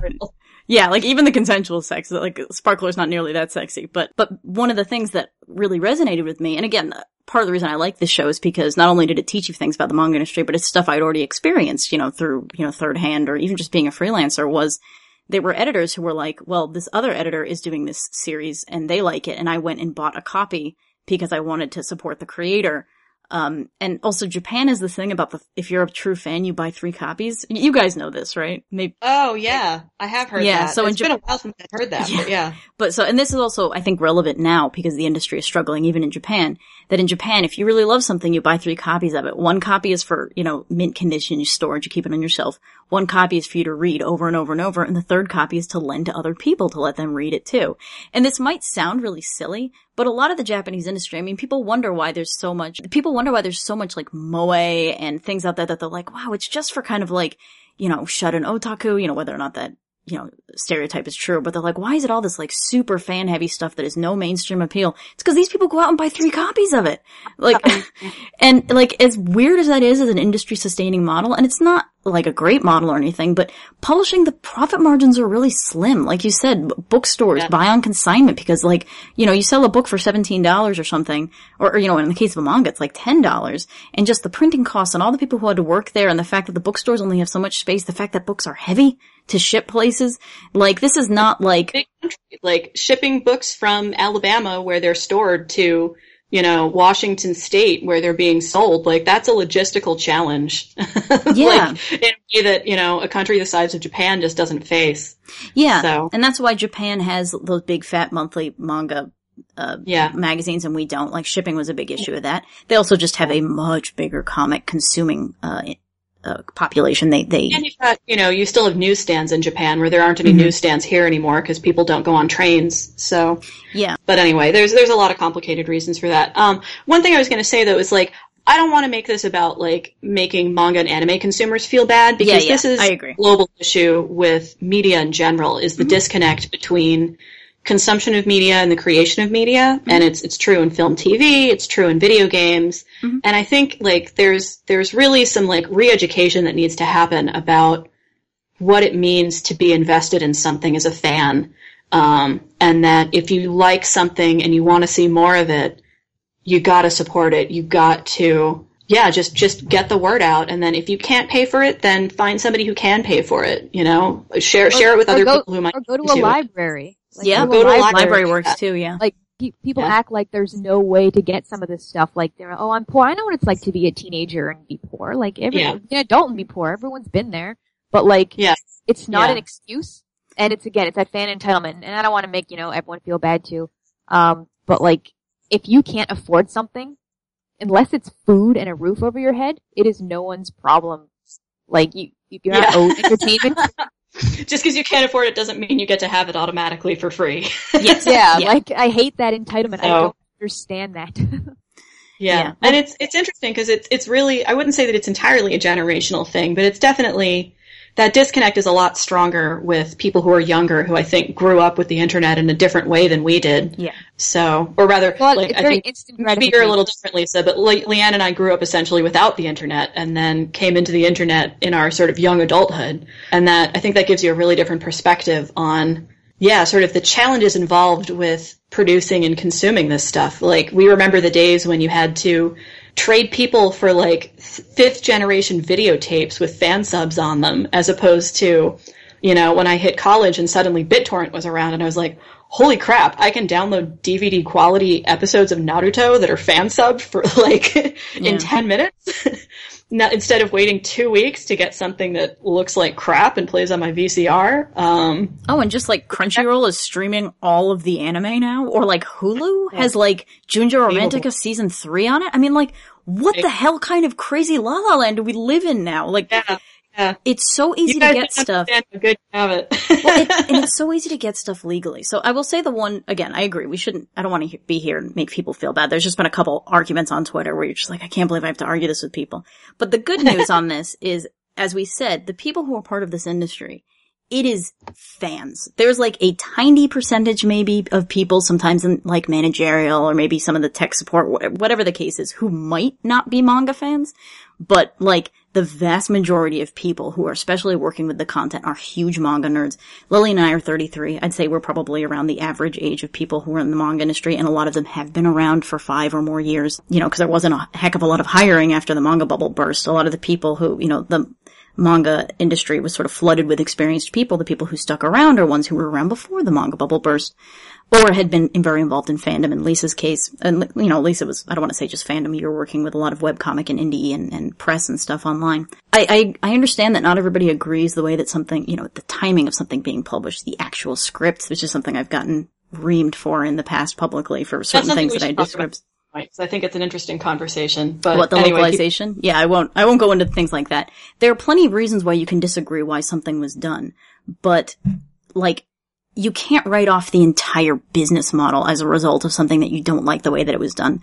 Yeah, like even the consensual sex, like Sparkler's not nearly that sexy. But but one of the things that really resonated with me, and again, part of the reason I like this show is because not only did it teach you things about the manga industry, but it's stuff I'd already experienced, you know, through, you know, third hand or even just being a freelancer, was there were editors who were like, well, this other editor is doing this series and they like it. And I went and bought a copy because I wanted to support the creator. Um, and also Japan is this thing about the, if you're a true fan, you buy three copies. You guys know this, right? Maybe. Oh, yeah. I have heard yeah, that. So it's in been Jap- a while since I've heard that, yeah. but yeah. But so, and this is also, I think, relevant now because the industry is struggling even in Japan, that in Japan, if you really love something, you buy three copies of it. One copy is for, you know, mint condition, you store it, you keep it on your shelf. One copy is for you to read over and over and over. And the third copy is to lend to other people to let them read it too. And this might sound really silly, but a lot of the Japanese industry, I mean, people wonder why there's so much, people wonder why there's so much like moe and things out there that they're like, wow, it's just for kind of like, you know, shut-in otaku, you know, whether or not that, you know, stereotype is true, but they're like, why is it all this like super fan heavy stuff that is no mainstream appeal? It's because these people go out and buy three copies of it. Like, and like as weird as that is as an industry sustaining model, and it's not like a great model or anything, but publishing, the profit margins are really slim. Like you said, bookstores yeah. buy on consignment because like, you know, you sell a book for seventeen dollars or something, or, or, you know, in the case of a manga, it's like ten dollars, and just the printing costs and all the people who had to work there and the fact that the bookstores only have so much space, the fact that books are heavy to ship places. Like, this is not like... Like, shipping books from Alabama where they're stored to, you know, Washington State where they're being sold, like, that's a logistical challenge. Yeah. Like, in a way that, you know, a country the size of Japan just doesn't face. Yeah. So. And that's why Japan has those big fat monthly manga uh yeah. magazines and we don't. Like, shipping was a big issue of that. They also just have a much bigger comic consuming uh Uh, population. They, they, and you've got, you know, you still have newsstands in Japan where there aren't any mm-hmm. newsstands here anymore because people don't go on trains. So, yeah. But anyway, there's, there's a lot of complicated reasons for that. Um, one thing I was going to say though is like, I don't want to make this about like making manga and anime consumers feel bad because yeah, yeah, this is a global issue with media in general is the mm-hmm. disconnect between consumption of media and the creation of media. Mm-hmm. And it's, it's true in film, T V, it's true in video games. Mm-hmm. And I think like there's, there's really some like re-education that needs to happen about what it means to be invested in something as a fan. Um, and that if you like something and you want to see more of it, you got to support it. You got to, yeah, just, just get the word out. And then if you can't pay for it, then find somebody who can pay for it, you know, share, or, share it with other go, people who might, or go to a library. It. Like yeah, go to library, library works too, yeah. Like, pe- people yeah. act like there's no way to get some of this stuff. Like, they're, oh, I'm poor. I know what it's like to be a teenager and be poor. Like, everyone, yeah. an adult and be poor. Everyone's been there. But, like, yes. it's not yeah. an excuse. And it's, again, it's that fan entitlement. And I don't want to make, you know, everyone feel bad too. Um, but, like, if you can't afford something, unless it's food and a roof over your head, it is no one's problem. Like, you, if you're yeah. not owed entertainment. Just because you can't afford it doesn't mean you get to have it automatically for free. Yes. Yeah, yeah, like I hate that entitlement. So, I don't understand that. yeah. yeah, and it's it's interesting because it's it's really I wouldn't say that it's entirely a generational thing, but it's definitely that disconnect is a lot stronger with people who are younger, who I think grew up with the internet in a different way than we did. Yeah. So, or rather, well, like I think maybe you're a little different, Lisa. But Le- Leanne and I grew up essentially without the internet, and then came into the internet in our sort of young adulthood, and that I think that gives you a really different perspective on, yeah, sort of the challenges involved with producing and consuming this stuff. Like we remember the days when you had to trade people for like fifth generation videotapes with fan subs on them, as opposed to, you know, when I hit college and suddenly BitTorrent was around and I was like, holy crap, I can download D V D quality episodes of Naruto that are fan subbed for like yeah. in ten minutes Not, instead of waiting two weeks to get something that looks like crap and plays on my V C R. Um, oh, and just like Crunchyroll is streaming all of the anime now, or like Hulu yeah. has like Junjo Romantica season three on it. I mean, like, what the hell kind of crazy La La Land do we live in now? Like, yeah, yeah. it's so easy you guys to get stuff. Good to have it. Well, it, and it's so easy to get stuff legally. So I will say the one again. I agree. We shouldn't. I don't want to be here and make people feel bad. There's just been a couple arguments on Twitter where you're just like, I can't believe I have to argue this with people. But the good news on this is, as we said, the people who are part of this industry, it is fans. There's like a tiny percentage maybe of people sometimes in like managerial or maybe some of the tech support, whatever the case is, who might not be manga fans, but like the vast majority of people who are especially working with the content are huge manga nerds. Lily and I are thirty-three. I'd say we're probably around the average age of people who are in the manga industry, and a lot of them have been around for five or more years, you know, because there wasn't a heck of a lot of hiring after the manga bubble burst. A lot of the people who, you know, the manga industry was sort of flooded with experienced people. The people who stuck around are ones who were around before the manga bubble burst, or had been very involved in fandom. In Lisa's case, and, you know, Lisa was, I don't want to say just fandom, you're working with a lot of webcomic and indie and, and press and stuff online. I, I, I understand that not everybody agrees the way that something, you know, the timing of something being published, the actual script, which is something I've gotten reamed for in the past publicly for certain things that I do scripts. Right. So I think it's an interesting conversation. But what, the anyway, localization? Keep... Yeah, I won't, I won't go into things like that. There are plenty of reasons why you can disagree why something was done, but, like, you can't write off the entire business model as a result of something that you don't like the way that it was done.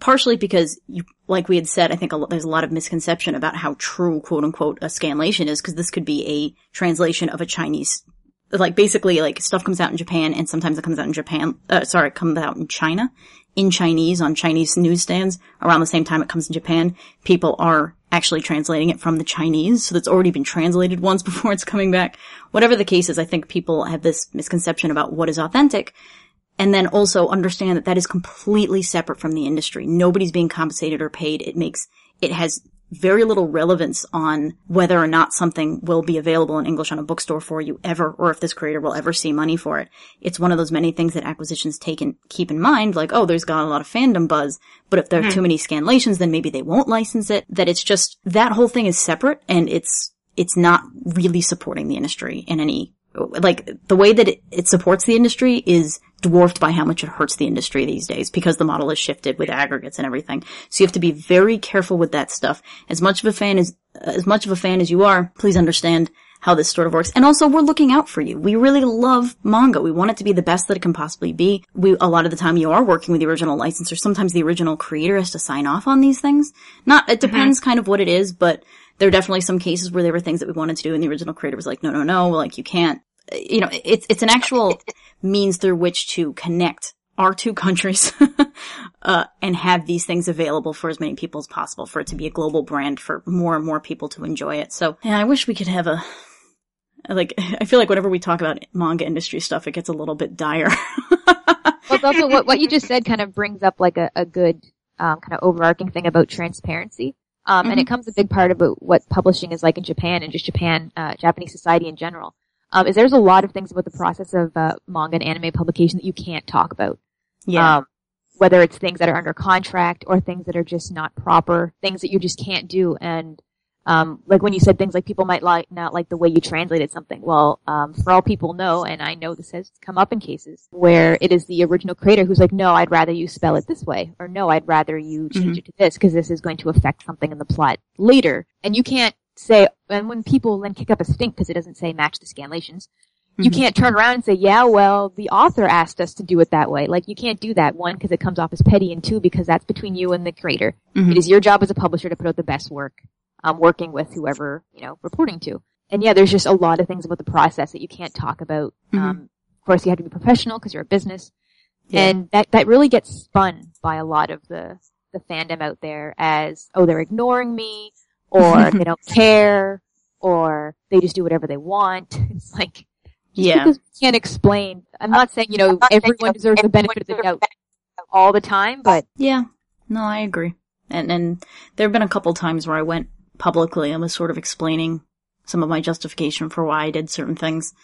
Partially because, you, like we had said, I think a lot, there's a lot of misconception about how true, quote-unquote, a scanlation is, because this could be a translation of a Chinese, like, basically, like, stuff comes out in Japan, and sometimes it comes out in Japan, uh, sorry, it comes out in China, in Chinese, on Chinese newsstands, around the same time it comes in Japan. People are actually translating it from the Chinese, so that's already been translated once before it's coming back. Whatever the case is, I think people have this misconception about what is authentic, and then also understand that that is completely separate from the industry. Nobody's being compensated or paid. It makes, it has very little relevance on whether or not something will be available in English on a bookstore for you ever, or if this creator will ever see money for it. It's one of those many things that acquisitions take and keep in mind, like, oh, there's got a lot of fandom buzz, but if there are mm. too many scanlations, then maybe they won't license it. That it's just, that whole thing is separate, and it's, it's not really supporting the industry in any, like, the way that it, it supports the industry is dwarfed by how much it hurts the industry these days, because the model has shifted with aggregates and everything. So you have to be very careful with that stuff. As much of a fan as, as much of a fan as you are, please understand how this sort of works. And also, we're looking out for you. We really love manga. We want it to be the best that it can possibly be. We, a lot of the time, you are working with the original licensor. Sometimes the original creator has to sign off on these things. Not, it depends mm-hmm. kind of what it is, but there are definitely some cases where there were things that we wanted to do and the original creator was like, no, no, no, like, you can't. You know, it's, it's an actual means through which to connect our two countries, uh, and have these things available for as many people as possible, for it to be a global brand, for more and more people to enjoy it. So, yeah, I wish we could have a, like, I feel like whenever we talk about manga industry stuff, it gets a little bit dire. Well, it's also what, what you just said kind of brings up, like, a, a good, um, kind of overarching thing about transparency. Um, mm-hmm. and it comes a big part about what publishing is like in Japan, and just Japan, uh, Japanese society in general. Um, is there's a lot of things about the process of uh, manga and anime publication that you can't talk about. Yeah. Um, whether it's things that are under contract or things that are just not proper, things that you just can't do. And um, like when you said things like people might like not like the way you translated something. Well, um, for all people know, and I know this has come up in cases where it is the original creator who's like, no, I'd rather you spell it this way, or no, I'd rather you change mm-hmm. it to this, because this is going to affect something in the plot later. And you can't say, and when people then kick up a stink because it doesn't say match the scanlations, mm-hmm. you can't turn around and say, yeah, well, the author asked us to do it that way. Like, you can't do that, one, because it comes off as petty, and two, because that's between you and the creator. Mm-hmm. It is your job as a publisher to put out the best work, um, working with whoever, you know, reporting to. And yeah, there's just a lot of things about the process that you can't talk about. Mm-hmm. Um, of course, you have to be professional because you're a business. Yeah. And that, that really gets spun by a lot of the, the fandom out there as, oh, they're ignoring me, or they don't care, or they just do whatever they want. It's like, yeah, because we can't explain. I'm not saying, you know, everyone deserves the benefit of the doubt all the time, but yeah, no, I agree. And and there have been a couple times where I went publicly and was sort of explaining some of my justification for why I did certain things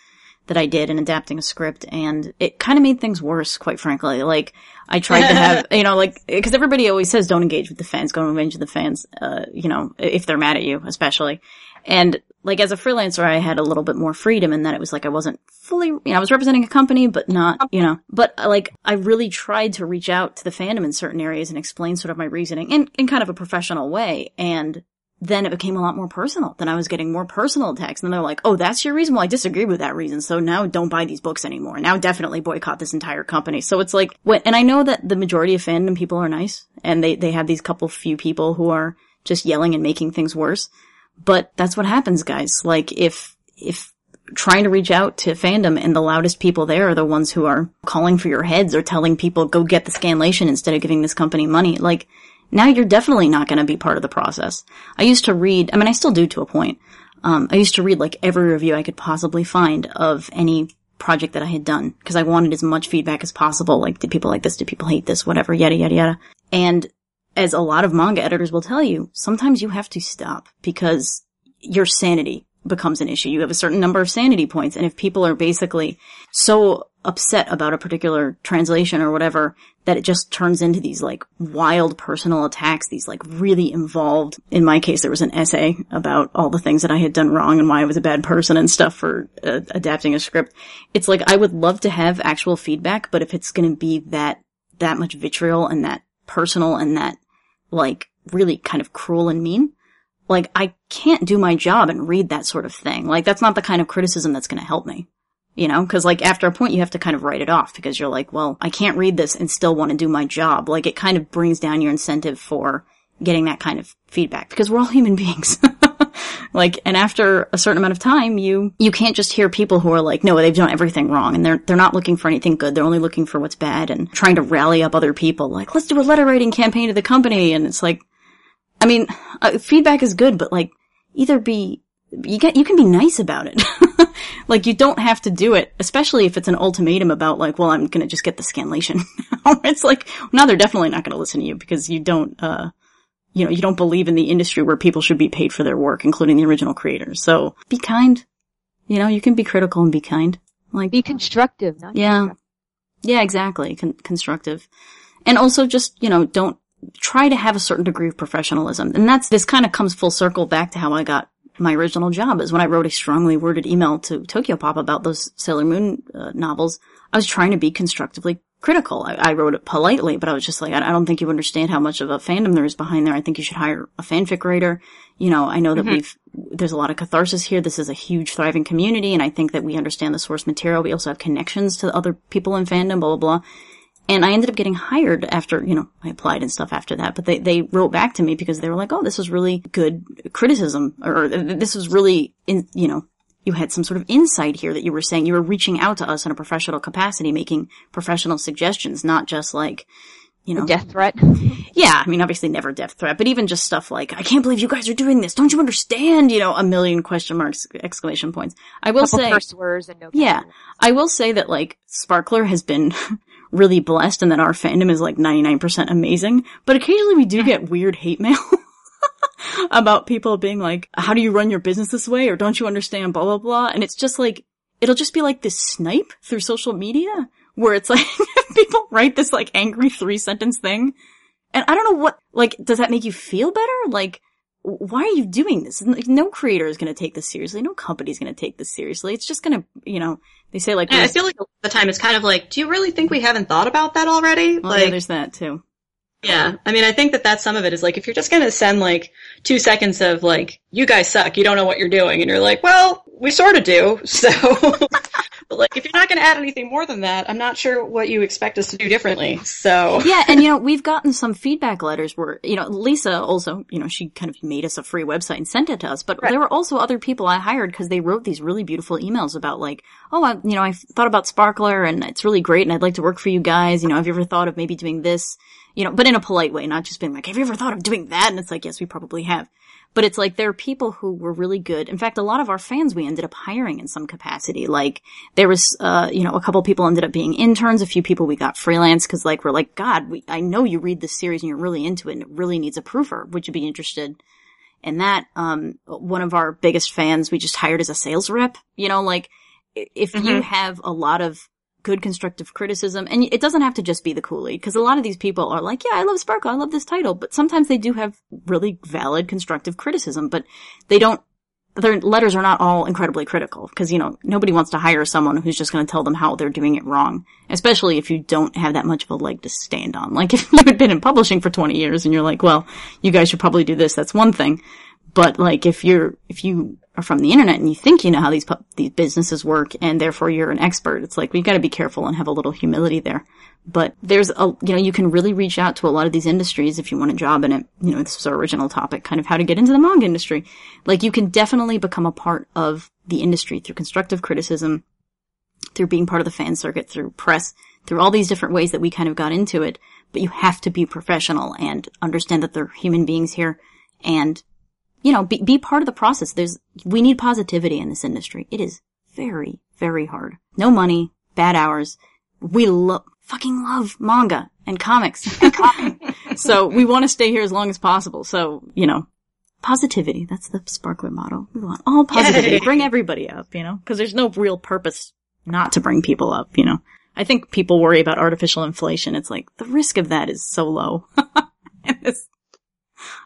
that I did in adapting a script, and it kind of made things worse, quite frankly. Like, I tried to have, you know, like, because everybody always says don't engage with the fans, go engage with the fans, uh, you know, if they're mad at you, especially. And, like, as a freelancer, I had a little bit more freedom in that it was like I wasn't fully, you know, I was representing a company, but not, you know. But, like, I really tried to reach out to the fandom in certain areas and explain sort of my reasoning in, in kind of a professional way, and then it became a lot more personal. Then I was getting more personal attacks. And they're like, oh, that's your reason? Well, I disagree with that reason. So now don't buy these books anymore. Now definitely boycott this entire company. So it's like, what, and I know that the majority of fandom people are nice, and they, they have these couple few people who are just yelling and making things worse. But that's what happens, guys. Like, if, if trying to reach out to fandom and the loudest people there are the ones who are calling for your heads or telling people, go get the scanlation instead of giving this company money, like, now you're definitely not going to be part of the process. I used to read, I mean, I still do to a point. Um, I used to read like every review I could possibly find of any project that I had done because I wanted as much feedback as possible. Like, did people like this? Did people hate this? Whatever, yada, yada, yada. And as a lot of manga editors will tell you, sometimes you have to stop because your sanity becomes an issue. You have a certain number of sanity points. And if people are basically so upset about a particular translation or whatever, that it just turns into these like wild personal attacks, these like really involved. In my case, there was an essay about all the things that I had done wrong and why I was a bad person and stuff for uh, adapting a script. It's like, I would love to have actual feedback, but if it's going to be that, that much vitriol and that personal and that like really kind of cruel and mean, like, I can't do my job and read that sort of thing. Like, that's not the kind of criticism that's going to help me, you know? Because, like, after a point, you have to kind of write it off because you're like, well, I can't read this and still want to do my job. Like, it kind of brings down your incentive for getting that kind of feedback because we're all human beings. Like, and after a certain amount of time, you you can't just hear people who are like, no, they've done everything wrong and they're they're not looking for anything good. They're only looking for what's bad and trying to rally up other people. Like, let's do a letter writing campaign to the company. And it's like, I mean, uh, feedback is good, but like, either be, you get, you can be nice about it. Like, you don't have to do it, especially if it's an ultimatum about like, well, I'm gonna just get the scanlation. It's like, no, they're definitely not gonna listen to you because you don't, uh, you know, you don't believe in the industry where people should be paid for their work, including the original creators. So, be kind. You know, you can be critical and be kind. Like, be constructive. Not yeah. Constructive. Yeah, exactly. Con- constructive. And also just, you know, don't, try to have a certain degree of professionalism. And that's, this kind of comes full circle back to how I got my original job is when I wrote a strongly worded email to Tokyopop about those Sailor Moon uh, novels. I was trying to be constructively critical. I, I wrote it politely, but I was just like, I, I don't think you understand how much of a fandom there is behind there. I think you should hire a fanfic writer. You know, I know that mm-hmm. we've, there's a lot of catharsis here. This is a huge thriving community. And I think that we understand the source material. We also have connections to other people in fandom, blah, blah, blah. And I ended up getting hired after, you know, I applied and stuff after that, but they, they wrote back to me because they were like, oh, this was really good criticism, or, or this was really, in, you know, you had some sort of insight here that you were saying you were reaching out to us in a professional capacity, making professional suggestions, not just like, you know. Death threat. Yeah. I mean, obviously never death threat, but even just stuff like, I can't believe you guys are doing this. Don't you understand? You know, a million question marks, exclamation points. I will say. Curse words and no yeah. I will say that like Sparkler has been really blessed and that our fandom is like ninety-nine percent amazing, but occasionally we do get weird hate mail about people being like, how do you run your business this way? Or don't you understand blah, blah, blah. And it's just like, it'll just be like this snipe through social media where it's like people write this like angry three sentence thing. And I don't know what, like, does that make you feel better? Like, why are you doing this? No creator is going to take this seriously. No company is going to take this seriously. It's just going to, you know, they say like... Yeah, I feel like a lot of the time it's kind of like, do you really think we haven't thought about that already? Well, like, yeah, there's that too. Yeah. I mean, I think that that's some of it is like, if you're just going to send like two seconds of like, you guys suck, you don't know what you're doing. And you're like, well, we sort of do. So, but like, if you're not going to add anything more than that, I'm not sure what you expect us to do differently. So. Yeah. And, you know, we've gotten some feedback letters where, you know, Lisa also, you know, she kind of made us a free website and sent it to us. But right. There were also other people I hired because they wrote these really beautiful emails about like, oh, I, you know, I thought about Sparkler and it's really great and I'd like to work for you guys. You know, have you ever thought of maybe doing this? You know, but in a polite way, not just being like, have you ever thought of doing that? And it's like, yes, we probably have. But it's like, there are people who were really good. In fact, a lot of our fans we ended up hiring in some capacity. Like, there was, uh, you know, a couple people ended up being interns. A few people we got freelance because, like, we're like, God, we, I know you read this series and you're really into it and it really needs a proofer. Would you be interested in that? Um, one of our biggest fans we just hired as a sales rep. You know, like, if mm-hmm. you have a lot of good constructive criticism, and it doesn't have to just be the Kool-Aid, because a lot of these people are like, yeah, I love Sparkle, I love this title, but sometimes they do have really valid constructive criticism, but they don't, their letters are not all incredibly critical, because, you know, nobody wants to hire someone who's just going to tell them how they're doing it wrong, especially if you don't have that much of a leg to stand on. Like, if you had been in publishing for twenty years, and you're like, well, you guys should probably do this, that's one thing, but, like, if you're, if you... Or from the internet and you think you know how these pu- these businesses work and therefore you're an expert. It's like, we've got to be careful and have a little humility there. But there's a, you know, you can really reach out to a lot of these industries if you want a job in it. You know, this was our original topic, kind of how to get into the manga industry. Like, you can definitely become a part of the industry through constructive criticism, through being part of the fan circuit, through press, through all these different ways that we kind of got into it. but you have to be professional and understand that they're human beings here and, you know, be, be part of the process. There's, we need positivity in this industry. It is very, very hard. No money, bad hours. We love, fucking love manga and comics. And comics. So we want to stay here as long as possible. So, you know, positivity. That's the Sparkler motto. We want all positivity. Yay. Bring everybody up, you know, because there's no real purpose not to bring people up, you know. I think people worry about artificial inflation. It's like, the risk of that is so low. And this,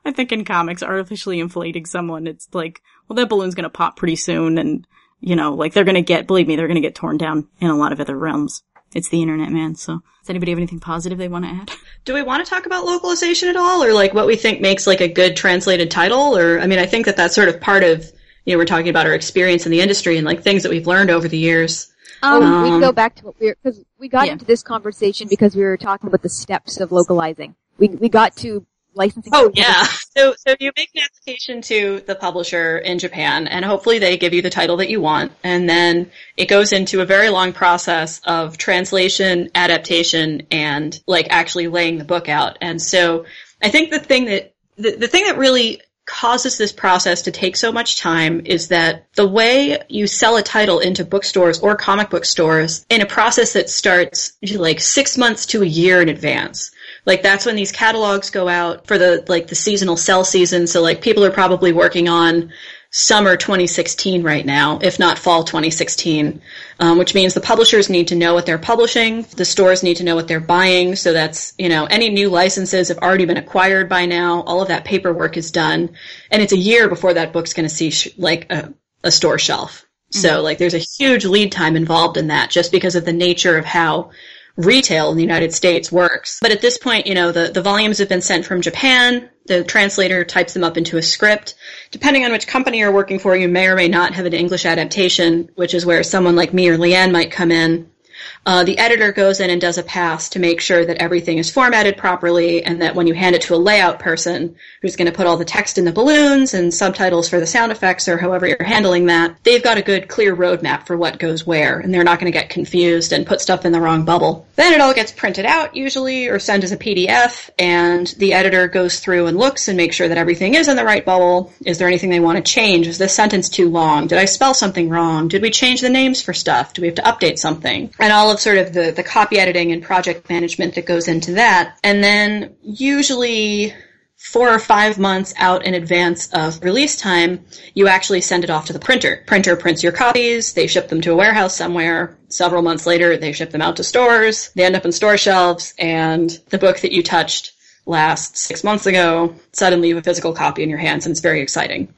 I think in comics, artificially inflating someone, it's like, well, that balloon's going to pop pretty soon. And, you know, like they're going to get, believe me, they're going to get torn down in a lot of other realms. It's the internet, man. So does anybody have anything positive they want to add? Do we want to talk about localization at all, or like what we think makes like a good translated title? Or, I mean, I think that that's sort of part of, you know, we're talking about our experience in the industry and like things that we've learned over the years. Um, um, we can go back to what we were, because we got yeah. into this conversation because we were talking about the steps of localizing. We we got to licensing. Oh, yeah. So so you make an application to the publisher in Japan, and hopefully they give you the title that you want, and then it goes into a very long process of translation, adaptation, and like actually laying the book out. And so I think the thing that the, the thing that really causes this process to take so much time is that the way you sell a title into bookstores or comic book stores in a process that starts like six months to a year in advance. Like that's when these catalogs go out for the, like the seasonal sell season. So like people are probably working on summer twenty sixteen right now, if not fall twenty sixteen, um, which means the publishers need to know what they're publishing. The stores need to know what they're buying. So that's, you know, any new licenses have already been acquired by now. All of that paperwork is done. And it's a year before that book's going to see sh- like a, a store shelf. Mm-hmm. So like there's a huge lead time involved in that just because of the nature of how retail in the United States works. But at this point, you know, the, the volumes have been sent from Japan. The translator types them up into a script. Depending on which company you're working for, you may or may not have an English adaptation, which is where someone like me or Leanne might come in. Uh, the editor goes in and does a pass to make sure that everything is formatted properly and that when you hand it to a layout person who's going to put all the text in the balloons and subtitles for the sound effects or however you're handling that, they've got a good clear roadmap for what goes where and they're not going to get confused and put stuff in the wrong bubble. Then it all gets printed out usually or sent as a P D F and the editor goes through and looks and makes sure that everything is in the right bubble. Is there anything they want to change? Is this sentence too long? Did I spell something wrong? Did we change the names for stuff? Do we have to update something? And all of sort of the, the copy editing and project management that goes into that. And then usually four or five months out in advance of release time, you actually send it off to the printer. Printer prints your copies. They ship them to a warehouse somewhere. Several months later, they ship them out to stores. They end up in store shelves. And the book that you touched last six months ago, suddenly you have a physical copy in your hands, and it's very exciting.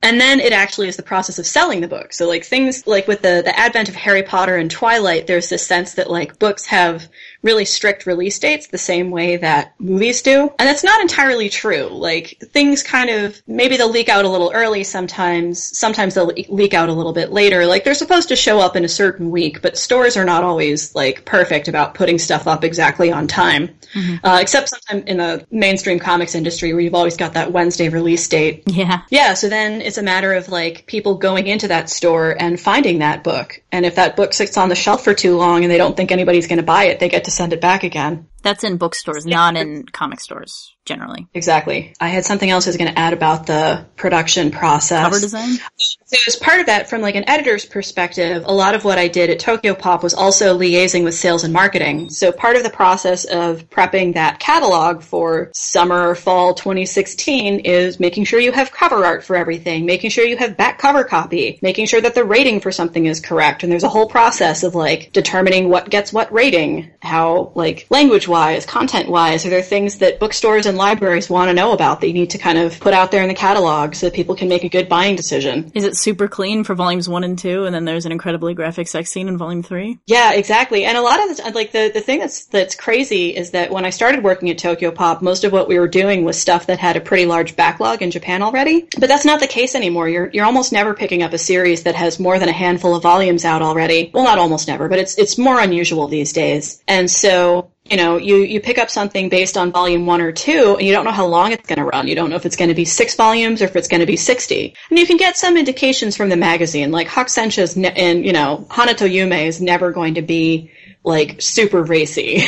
And then it actually is the process of selling the book. So like things like with the, the advent of Harry Potter and Twilight, there's this sense that like books have really strict release dates the same way that movies do. And that's not entirely true. Like things kind of, maybe they'll leak out a little early sometimes. Sometimes they'll le- leak out a little bit later. Like they're supposed to show up in a certain week, but stores are not always like perfect about putting stuff up exactly on time. Mm-hmm. Uh, except sometimes in the mainstream comics industry where you've always got that Wednesday release date. Yeah. Yeah. So then it's a matter of like people going into that store and finding that book. And if that book sits on the shelf for too long and they don't think anybody's going to buy it, they get to send it back again. That's in bookstores, yeah. Not in comic stores generally. Exactly. I had something else I was going to add about the production process. Cover design? So as part of that, from like an editor's perspective, a lot of what I did at Tokyopop was also liaising with sales and marketing. So part of the process of prepping that catalog for summer or fall twenty sixteen is making sure you have cover art for everything, making sure you have back cover copy, making sure that the rating for something is correct. And there's a whole process of like determining what gets what rating, how like language-wise, content-wise, are there things that bookstores and libraries want to know about that you need to kind of put out there in the catalog so that people can make a good buying decision. Is it super clean for volumes one and two, and then there's an incredibly graphic sex scene in volume three? Yeah, exactly. And a lot of this, like the, the thing that's that's crazy is that when I started working at Tokyopop, most of what we were doing was stuff that had a pretty large backlog in Japan already. But that's not the case anymore. You're you're almost never picking up a series that has more than a handful of volumes out already. Well, not almost never, but it's it's more unusual these days. And so you know, you, you pick up something based on volume one or two, and you don't know how long it's going to run. You don't know if it's going to be six volumes or if it's going to be sixty. And you can get some indications from the magazine, like Hakusensha's ne- and, you know, Hanato Yume is never going to be, like, super racy.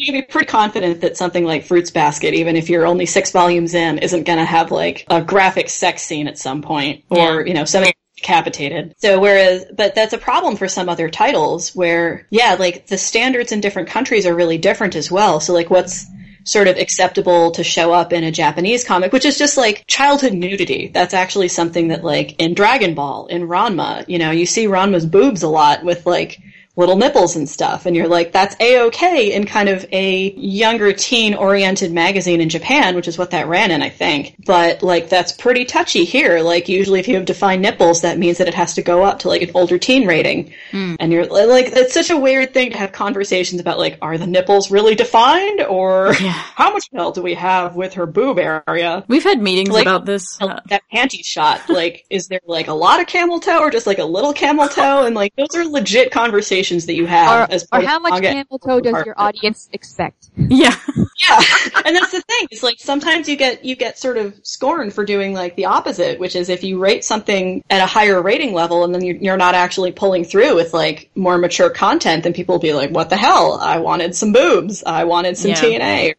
you can be pretty confident that something like Fruits Basket, even if you're only six volumes in, isn't going to have like a graphic sex scene at some point, or, yeah. you know, something decapitated. So whereas, but that's a problem for some other titles where, yeah, like the standards in different countries are really different as well. So like what's sort of acceptable to show up in a Japanese comic, which is just like childhood nudity. That's actually something that like in Dragon Ball, in Ranma, you know, you see Ranma's boobs a lot with like little nipples and stuff. And you're like, that's A-okay in kind of a younger teen oriented magazine in Japan, which is what that ran in, I think. But like, that's pretty touchy here. Like usually if you have defined nipples, that means that it has to go up to like an older teen rating. Mm. And you're like, it's such a weird thing to have conversations about like, are the nipples really defined, or yeah. how much hell do we have with her boob area? We've had meetings like, about this. That panty shot, like, is there like a lot of camel toe or just like a little camel toe? And like, those are legit conversations that you have, or, as part or how of much camel toe does your audience expect? Yeah, yeah, and that's the thing. It's like sometimes you get you get sort of scorned for doing like the opposite, which is if you rate something at a higher rating level and then you're, you're not actually pulling through with like more mature content, then people will be like, "What the hell? I wanted some boobs. I wanted some yeah. T N A."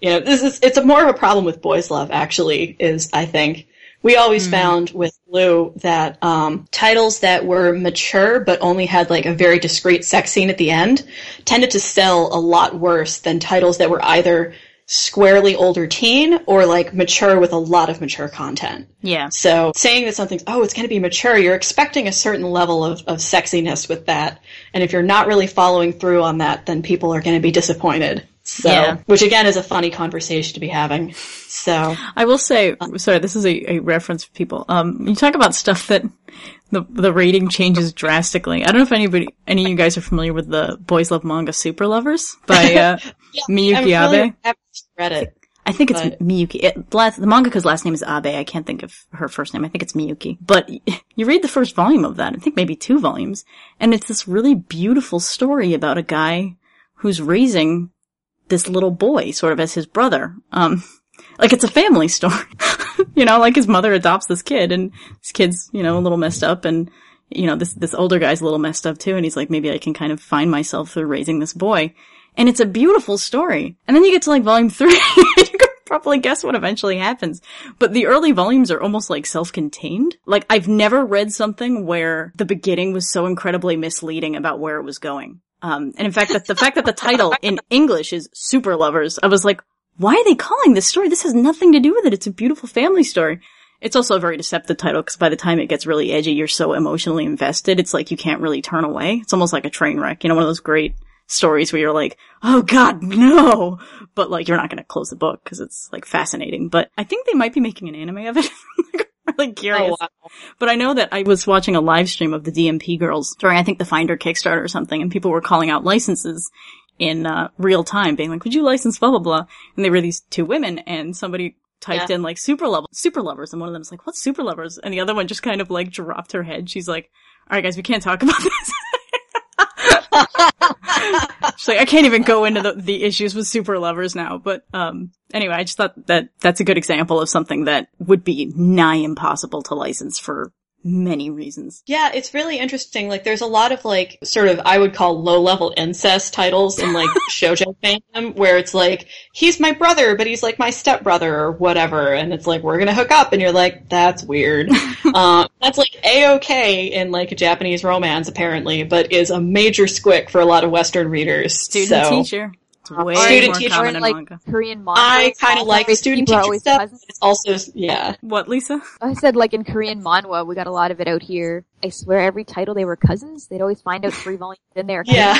You know, this is it's a more of a problem with Boys Love. Actually, is I think. We always mm. found with Lou that um, titles that were mature but only had like a very discreet sex scene at the end tended to sell a lot worse than titles that were either squarely older teen or like mature with a lot of mature content. Yeah. So saying that something's, oh, it's going to be mature, you're expecting a certain level of, of sexiness with that. And if you're not really following through on that, then people are going to be disappointed. So, yeah. which again is a funny conversation to be having. So, I will say, sorry, this is a, a reference for people. Um, you talk about stuff that the the rating changes drastically. I don't know if anybody, any of you guys are familiar with the Boys Love manga Super Lovers by uh, yeah, Miyuki I'm Abe. I haven't read it. I think it's but... Miyuki. It, last, the mangaka's last name is Abe. I can't think of her first name. I think it's Miyuki. But you read the first volume of that, I think maybe two volumes, and it's this really beautiful story about a guy who's raising this little boy sort of as his brother. Um, like it's a family story, you know, like his mother adopts this kid and this kid's, you know, a little messed up and, you know, this, this older guy's a little messed up too. And he's like, maybe I can kind of find myself through raising this boy. And it's a beautiful story. And then you get to like volume three, you can probably guess what eventually happens. But the early volumes are almost like self-contained. Like I've never read something where the beginning was so incredibly misleading about where it was going. Um, and in fact, the, the fact that the title in English is Super Lovers, I was like, why are they calling this story? This has nothing to do with it. It's a beautiful family story. It's also a very deceptive title because by the time it gets really edgy, you're so emotionally invested. It's like you can't really turn away. It's almost like a train wreck, you know, one of those great stories where you're like, oh God, no. But like, you're not going to close the book because it's like fascinating. But I think they might be making an anime of it. Really curious. Oh, wow. But I know that I was watching a live stream of the D M P girls during, I think, the Finder Kickstarter or something, and people were calling out licenses in uh, real time, being like, would you license blah, blah, blah? And they were these two women, and somebody typed yeah. in, like, super, lo- super lovers, and one of them was like, what's super lovers? And the other one just kind of, like, dropped her head. She's like, all right, guys, we can't talk about this. She's like, I can't even go into the, the issues with super lovers now. But um anyway, I just thought that that's a good example of something that would be nigh impossible to license for many reasons. Yeah, it's really interesting. Like, there's a lot of, like, sort of, I would call low-level incest titles in, like, shoujo fandom, where it's like, he's my brother, but he's, like, my stepbrother or whatever, and it's like, we're gonna hook up, and you're like, that's weird. uh, that's, like, A-okay in, like, a Japanese romance, apparently, but is a major squick for a lot of Western readers. Student-teacher. So. Way student more teacher in, like, manga. Korean manga. I kind of like student teacher stuff. Pleasant. It's also, yeah. What, Lisa? I said, like, in Korean manhwa, we got a lot of it out here. I swear every title they were cousins. They'd always find out three volumes in there. Yeah.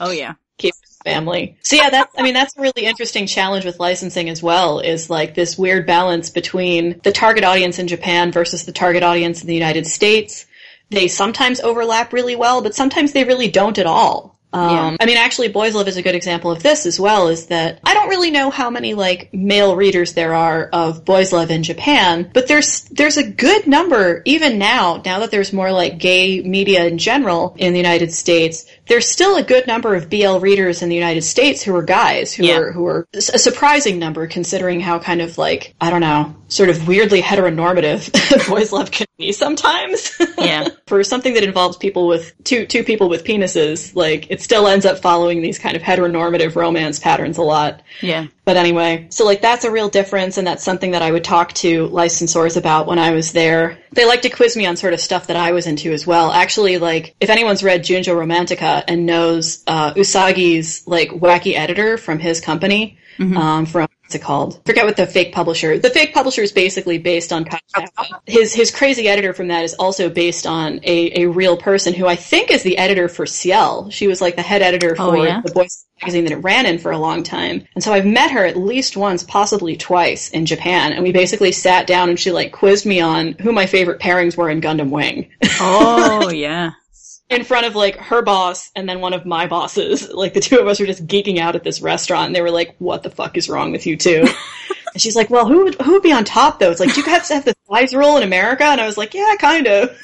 Oh, yeah. Keep family. So, yeah, that's, I mean, that's a really interesting challenge with licensing as well, is, like, this weird balance between the target audience in Japan versus the target audience in the United States. They sometimes overlap really well, but sometimes they really don't at all. Um, yeah. I mean, actually, Boys Love is a good example of this as well, is that I don't really know how many, like, male readers there are of Boys Love in Japan, but there's there's a good number, even now, now that there's more, like, gay media in general in the United States, there's still a good number of B L readers in the United States who are guys, who yeah. are who are a surprising number considering how kind of like, I don't know, sort of weirdly heteronormative boys love can be sometimes. Yeah. For something that involves people with two two people with penises, like it still ends up following these kind of heteronormative romance patterns a lot. Yeah. But anyway, so like that's a real difference, and that's something that I would talk to licensors about when I was there. They like to quiz me on sort of stuff that I was into as well. Actually, like if anyone's read Junjo Romantica and knows uh, Usagi's like wacky editor from his company, mm-hmm. um, from what's it called? Forget what the fake publisher. The fake publisher is basically based on his his crazy editor from that is also based on a a real person who I think is the editor for Ciel. She was like the head editor for oh, yeah? the Boys Magazine that it ran in for a long time. And so I've met her at least once, possibly twice, in Japan, and we basically sat down and she like quizzed me on who my favorite pairings were in Gundam Wing. Oh yeah. In front of like her boss and then one of my bosses. Like the two of us were just geeking out at this restaurant and they were like, what the fuck is wrong with you two? And she's like, well, who would, who would be on top though? It's like, do you guys have the size rule in America? And I was like, yeah, kind of.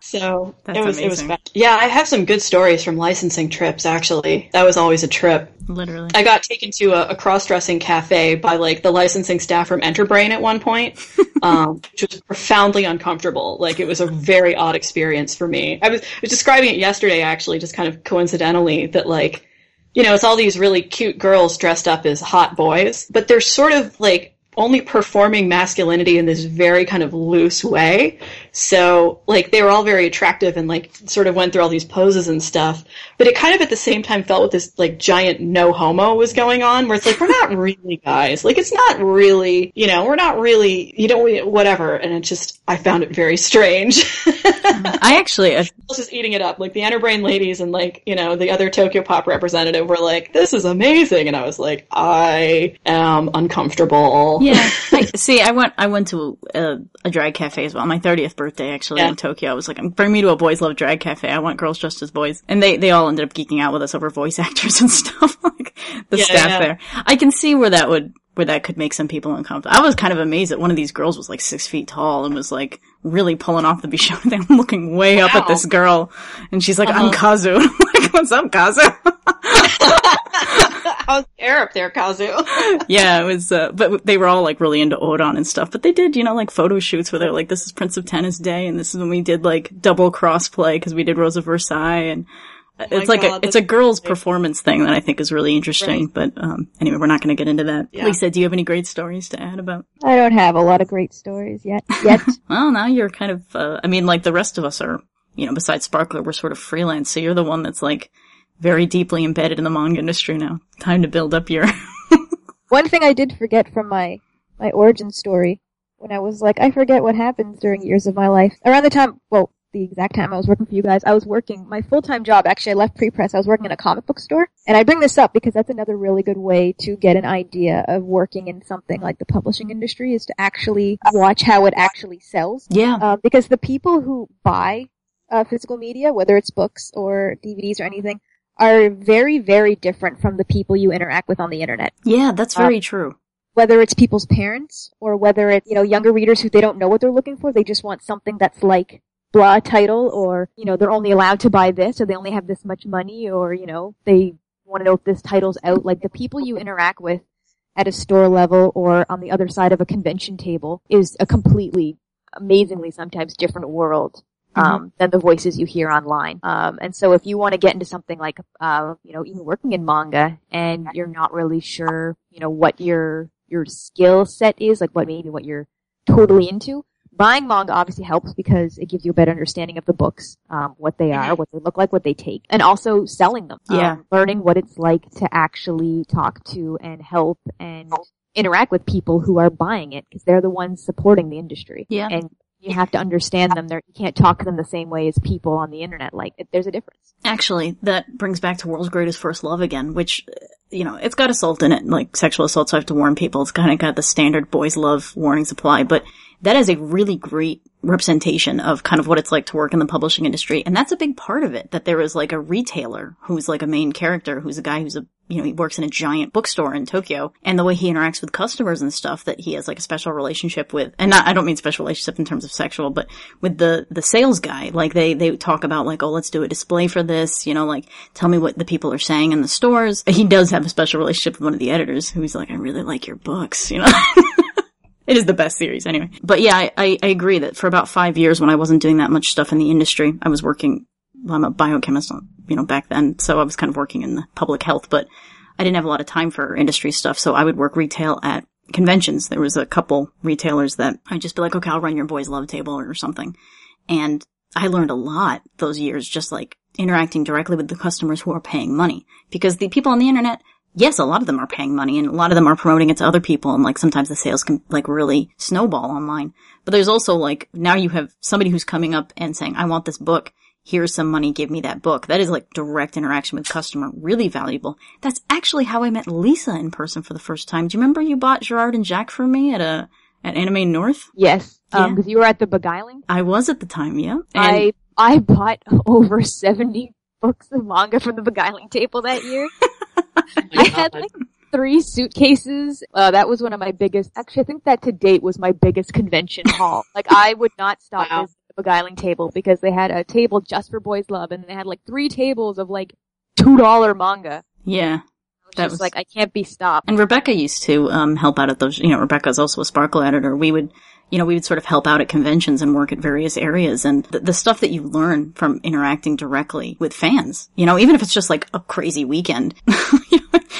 So That's it was, amazing. It was fun. Yeah, I have some good stories from licensing trips, actually. That was always a trip. Literally. I got taken to a, a cross-dressing cafe by like the licensing staff from Enterbrain at one point, um, which was profoundly uncomfortable. Like it was a very odd experience for me. I was, I was describing it yesterday, actually, just kind of coincidentally, that like, you know, it's all these really cute girls dressed up as hot boys, but they're sort of like only performing masculinity in this very kind of loose way. So like they were all very attractive and like sort of went through all these poses and stuff, but it kind of at the same time felt with this like giant no homo was going on where it's like, we're not really guys. Like it's not really, you know, we're not really, you know, we, whatever. And it just, I found it very strange. I actually, I was just eating it up. Like the Enterbrain ladies and like, you know, the other Tokyopop representative were like, this is amazing. And I was like, I am uncomfortable. Yeah. Like, see, I went, I went to a, a drag cafe as well. My thirtieth birthday. Birthday actually yeah. in Tokyo. I was like, bring me to a boys love drag cafe. I want girls dressed as boys. And they they all ended up geeking out with us over voice actors and stuff. Like the yeah, staff yeah. there. I can see where that would where that could make some people uncomfortable. I was kind of amazed that one of these girls was like six feet tall and was like really pulling off the Bichon thing. I'm looking way wow. up at this girl and she's like, uh-huh. I'm Kazu. I'm like, what's up, Kazu? How's the air up there, Kazu? Yeah, it was, uh, but they were all like really into Odon and stuff, but they did, you know, like photo shoots where they're like, this is Prince of Tennis Day, and this is when we did like double cross play because we did Rose of Versailles, and oh it's like God, a, it's a girls' crazy. Performance thing that I think is really interesting, right. but um, anyway, we're not going to get into that. Yeah. Lisa, do you have any great stories to add about? I don't have a lot of great stories yet. Yet. Well, now you're kind of, uh, I mean, like the rest of us are, you know, besides Sparkler, we're sort of freelance, so you're the one that's like, very deeply embedded in the manga industry now. Time to build up your... One thing I did forget from my, my origin story, when I was like, I forget what happens during years of my life. Around the time, well, the exact time I was working for you guys, I was working, my full-time job, actually I left pre-press, I was working in a comic book store. And I bring this up because that's another really good way to get an idea of working in something like the publishing industry, is to actually watch how it actually sells. Yeah. Um, because the people who buy uh, physical media, whether it's books or D V Ds or anything, are very, very different from the people you interact with on the internet. Yeah, that's very um, true. Whether it's people's parents or whether it's, you know, younger readers who they don't know what they're looking for. They just want something that's like blah title, or, you know, they're only allowed to buy this, or they only have this much money, or, you know, they want to know if this title's out. Like the people you interact with at a store level or on the other side of a convention table is a completely, amazingly sometimes different world. Um, than the voices you hear online. Um, and so if you want to get into something like, uh, you know, even working in manga and you're not really sure, you know, what your, your skill set is, like what maybe what you're totally into, buying manga obviously helps because it gives you a better understanding of the books, um, what they are, what they look like, what they take, and also selling them. Yeah. Um, learning what it's like to actually talk to and help and interact with people who are buying it, because they're the ones supporting the industry. Yeah. And, you have to understand them. They're, you can't talk to them the same way as people on the internet. Like, it, there's a difference. Actually, that brings back to World's Greatest First Love again, which, you know, it's got assault in it, like sexual assault, so I have to warn people. It's kind of got the standard boys love warnings apply, but that is a really great representation of kind of what it's like to work in the publishing industry. And that's a big part of it, that there is like a retailer who's like a main character, who's a guy who's a you know, he works in a giant bookstore in Tokyo, and the way he interacts with customers and stuff, that he has like a special relationship with, and not, I don't mean special relationship in terms of sexual, but with the, the sales guy, like they, they talk about like, oh, let's do a display for this, you know, like tell me what the people are saying in the stores. He does have a special relationship with one of the editors who's like, I really like your books, you know? It is the best series anyway. But yeah, I, I, I agree that for about five years when I wasn't doing that much stuff in the industry, I was working, well, I'm a biochemist, you know, back then, so I was kind of working in the public health, but I didn't have a lot of time for industry stuff, so I would work retail at conventions. There was a couple retailers that I'd just be like, okay, I'll run your boys' love table or something. And I learned a lot those years, just like interacting directly with the customers who are paying money. Because the people on the internet, yes, a lot of them are paying money and a lot of them are promoting it to other people, and like sometimes the sales can like really snowball online. But there's also like, now you have somebody who's coming up and saying, I want this book. Here's some money, give me that book. That is like direct interaction with customer, really valuable. That's actually how I met Lisa in person for the first time. Do you remember you bought Gerard and Jack for me at a at Anime North? Yes, because um, yeah. You were at the Beguiling? I was at the time, yeah. And I I bought over seventy books of manga from the Beguiling table that year. I had like three suitcases. Uh, that was one of my biggest, actually I think that to date was my biggest convention haul. Like I would not stop wow. visiting the Beguiling table because they had a table just for Boys Love and they had like three tables of like two dollars manga. Yeah. That was like, I can't be stopped. And Rebecca used to um help out at those, you know, Rebecca's also a Sparkle editor. We would, you know, we would sort of help out at conventions and work at various areas. And the, the stuff that you learn from interacting directly with fans, you know, even if it's just like a crazy weekend,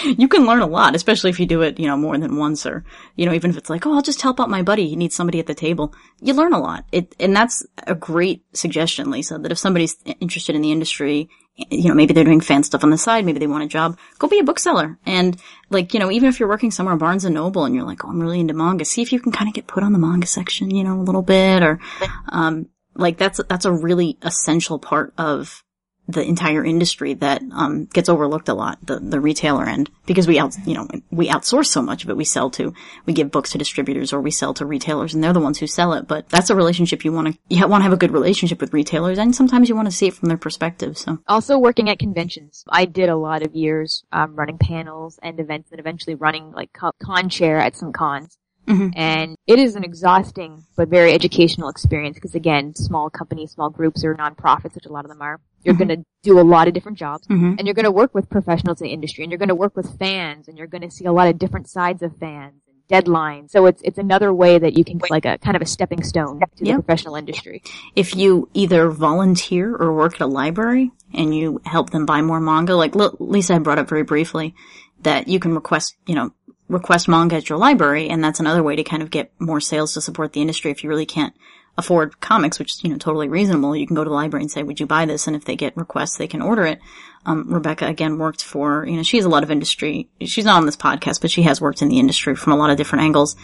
you can learn a lot, especially if you do it, you know, more than once, or, you know, even if it's like, oh, I'll just help out my buddy. He needs somebody at the table. You learn a lot. It, and that's a great suggestion, Lisa, that if somebody's interested in the industry, you know, maybe they're doing fan stuff on the side, maybe they want a job, go be a bookseller. And like, you know, even if you're working somewhere at Barnes and Noble and you're like, oh, I'm really into manga, see if you can kind of get put on the manga section, you know, a little bit, or, um, like that's, that's a really essential part of the entire industry that, um, gets overlooked a lot, the, the retailer end, because we out, you know, we outsource so much of it. We sell to, we give books to distributors or we sell to retailers and they're the ones who sell it. But that's a relationship you want to, you want to have a good relationship with retailers, and sometimes you want to see it from their perspective. So also working at conventions. I did a lot of years, um, running panels and events and eventually running like con chair at some cons. Mm-hmm. And it is an exhausting but very educational experience because, again, small companies, small groups, or nonprofits, which a lot of them are, you're mm-hmm. going to do a lot of different jobs, mm-hmm. and you're going to work with professionals in the industry, and you're going to work with fans, and you're going to see a lot of different sides of fans and deadlines. So it's it's another way that you can like a kind of a stepping stone to yep. the professional industry. If you either volunteer or work at a library and you help them buy more manga, like Lisa had brought up very briefly, that you can request, you know, request manga at your library, and that's another way to kind of get more sales to support the industry. If you really can't afford comics, which is, you know, totally reasonable, you can go to the library and say, would you buy this? And if they get requests, they can order it. Um, Rebecca, again, worked for, you know, she has a lot of industry. She's not on this podcast, but she has worked in the industry from a lot of different angles.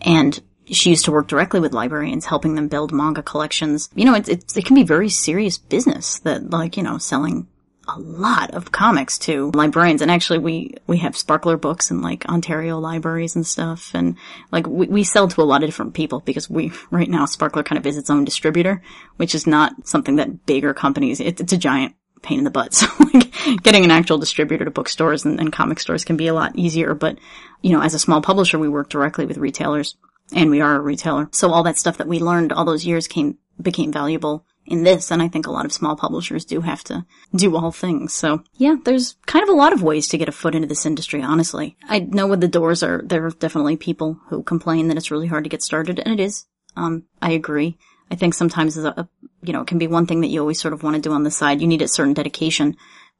And she used to work directly with librarians, helping them build manga collections. You know, it, it, it can be very serious business that, like, you know, selling a lot of comics to librarians. And actually we, we have Sparkler books in like Ontario libraries and stuff. And like we, we sell to a lot of different people because we, right now Sparkler kind of is its own distributor, which is not something that bigger companies, it, it's a giant pain in the butt. So like getting an actual distributor to bookstores and, and comic stores can be a lot easier. But you know, as a small publisher, we work directly with retailers and we are a retailer. So all that stuff that we learned all those years came, became valuable in this, and I think a lot of small publishers do have to do all things. So yeah, there's kind of a lot of ways to get a foot into this industry, honestly. I know what the doors are, there are definitely people who complain that it's really hard to get started, and it is. Um, I agree. I think sometimes, a, a, you know, it can be one thing that you always sort of want to do on the side. You need a certain dedication,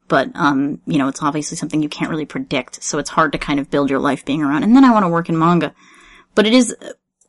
but, um, you know, it's obviously something you can't really predict, so it's hard to kind of build your life being around, and then I want to work in manga. But it is...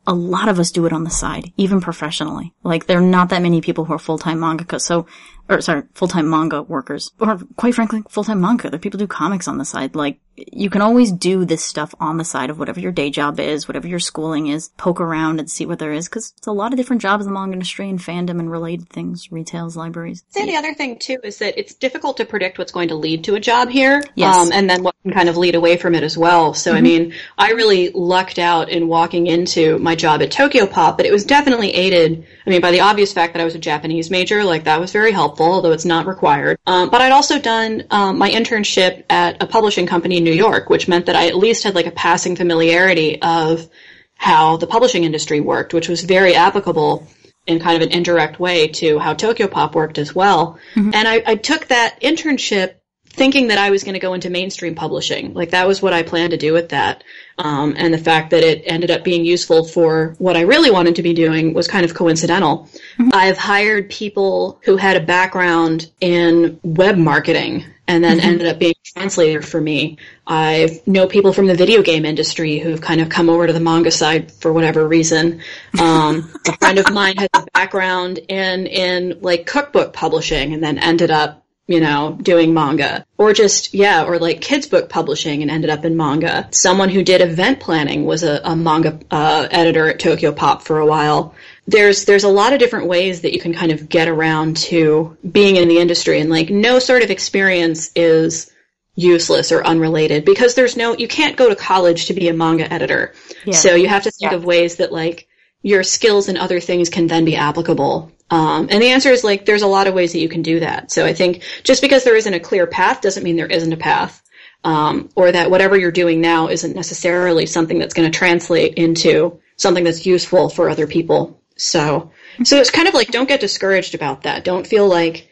a lot of us do it on the side, even professionally. Like, there are not that many people who are full-time mangaka, so, or sorry, full-time manga workers. Or, quite frankly, full-time manga. There are people who do comics on the side. Like, you can always do this stuff on the side of whatever your day job is, whatever your schooling is, poke around and see what there is, because it's a lot of different jobs in the manga industry and fandom and related things, retails, libraries. I'd say the other thing, too, is that it's difficult to predict what's going to lead to a job here, yes. um, and then what can kind of lead away from it as well. So, mm-hmm. I mean, I really lucked out in walking into my job at Tokyopop, but it was definitely aided, I mean, by the obvious fact that I was a Japanese major. Like, that was very helpful. helpful, although it's not required. Um, but I'd also done um, my internship at a publishing company in New York, which meant that I at least had like a passing familiarity of how the publishing industry worked, which was very applicable in kind of an indirect way to how Tokyopop worked as well. Mm-hmm. And I, I took that internship thinking that I was going to go into mainstream publishing. Like, that was what I planned to do with that. Um, and the fact that it ended up being useful for what I really wanted to be doing was kind of coincidental. Mm-hmm. I've hired people who had a background in web marketing and then mm-hmm. ended up being a translator for me. I know people from the video game industry who've kind of come over to the manga side for whatever reason. Um, a friend of mine has a background in, in like cookbook publishing and then ended up, you know, doing manga. Or just, yeah, or like kids book publishing and ended up in manga. Someone who did event planning was a, a manga uh, editor at Tokyopop for a while. There's there's a lot of different ways that you can kind of get around to being in the industry, and like no sort of experience is useless or unrelated, because there's no, you can't go to college to be a manga editor. Yeah. So you have to think yeah. of ways that like your skills and other things can then be applicable. Um, and the answer is, like, there's a lot of ways that you can do that. So I think just because there isn't a clear path doesn't mean there isn't a path, um, or that whatever you're doing now isn't necessarily something that's going to translate into something that's useful for other people. So, so it's kind of like, don't get discouraged about that. Don't feel like,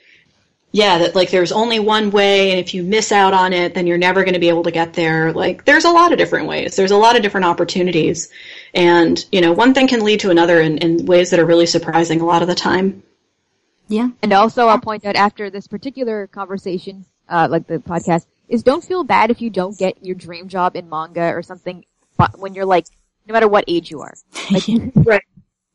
yeah, that like there's only one way, and if you miss out on it, then you're never going to be able to get there. Like, there's a lot of different ways. There's a lot of different opportunities. And, you know, one thing can lead to another in, in ways that are really surprising a lot of the time. Yeah. And also I'll point out after this particular conversation, uh, like the podcast, is don't feel bad if you don't get your dream job in manga or something but when you're like, no matter what age you are. Like, right.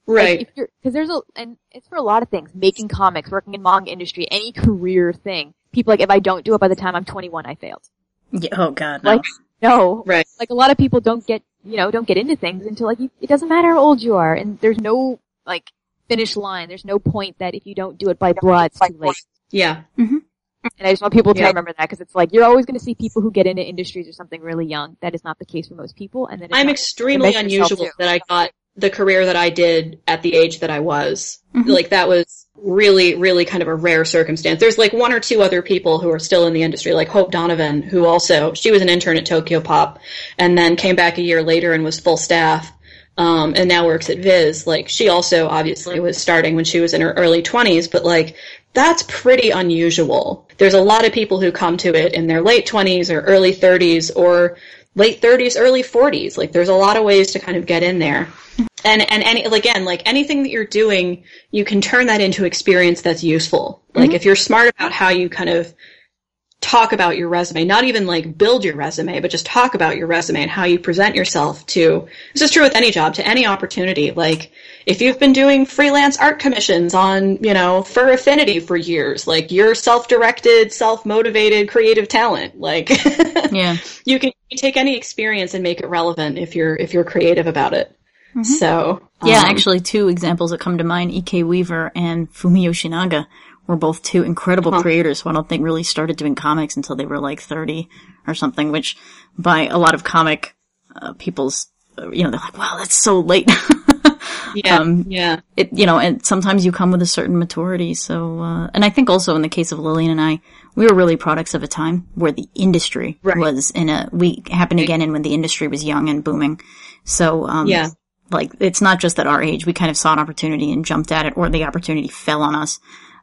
Right. Like if you're, cause there's a, and it's for a lot of things, making comics, working in manga industry, any career thing. People like, if I don't do it by the time I'm twenty-one, I failed. Yeah, oh God, no. Like, no. Right. Like a lot of people don't get, you know, don't get into things until like, you, it doesn't matter how old you are, and there's no like finish line. There's no point that if you don't do it by blood, it's too late. Yeah. Mm-hmm. And I just want people to yeah. remember that, because it's like, you're always going to see people who get into industries or something really young. That is not the case for most people. And then I'm extremely unusual that I got the career that I did at the age that I was. Mm-hmm. Like, that was really, really kind of a rare circumstance. There's like one or two other people who are still in the industry, like Hope Donovan, who also, she was an intern at Tokyopop and then came back a year later and was full staff, um, and now works at Viz. Like, she also obviously was starting when she was in her early twenties, but like, that's pretty unusual. There's a lot of people who come to it in their late twenties or early thirties or late thirties, early forties. Like, there's a lot of ways to kind of get in there. And, and any, again, like anything that you're doing, you can turn that into experience that's useful. Like, mm-hmm. if you're smart about how you kind of talk about your resume, not even like build your resume, but just talk about your resume and how you present yourself to, this is true with any job, to any opportunity. Like, if you've been doing freelance art commissions on, you know, Fur Affinity for years, like, you're self-directed, self-motivated, creative talent. Like, yeah, you can take any experience and make it relevant if you're, if you're creative about it. Mm-hmm. So, um, yeah, actually two examples that come to mind, E K Weaver and Fumio Shinaga, were both two incredible huh. creators who I don't think really started doing comics until they were like thirty or something, which by a lot of comic uh, people's, uh, you know, they're like, wow, that's so late. yeah. Um, yeah. It, you know, and sometimes you come with a certain maturity. So, uh, and I think also in the case of Lillian and I, we were really products of a time where the industry right. was in a, we happened right. again in when the industry was young and booming. So, um, yeah. like, it's not just at our age. We kind of saw an opportunity and jumped at it, or the opportunity fell on us.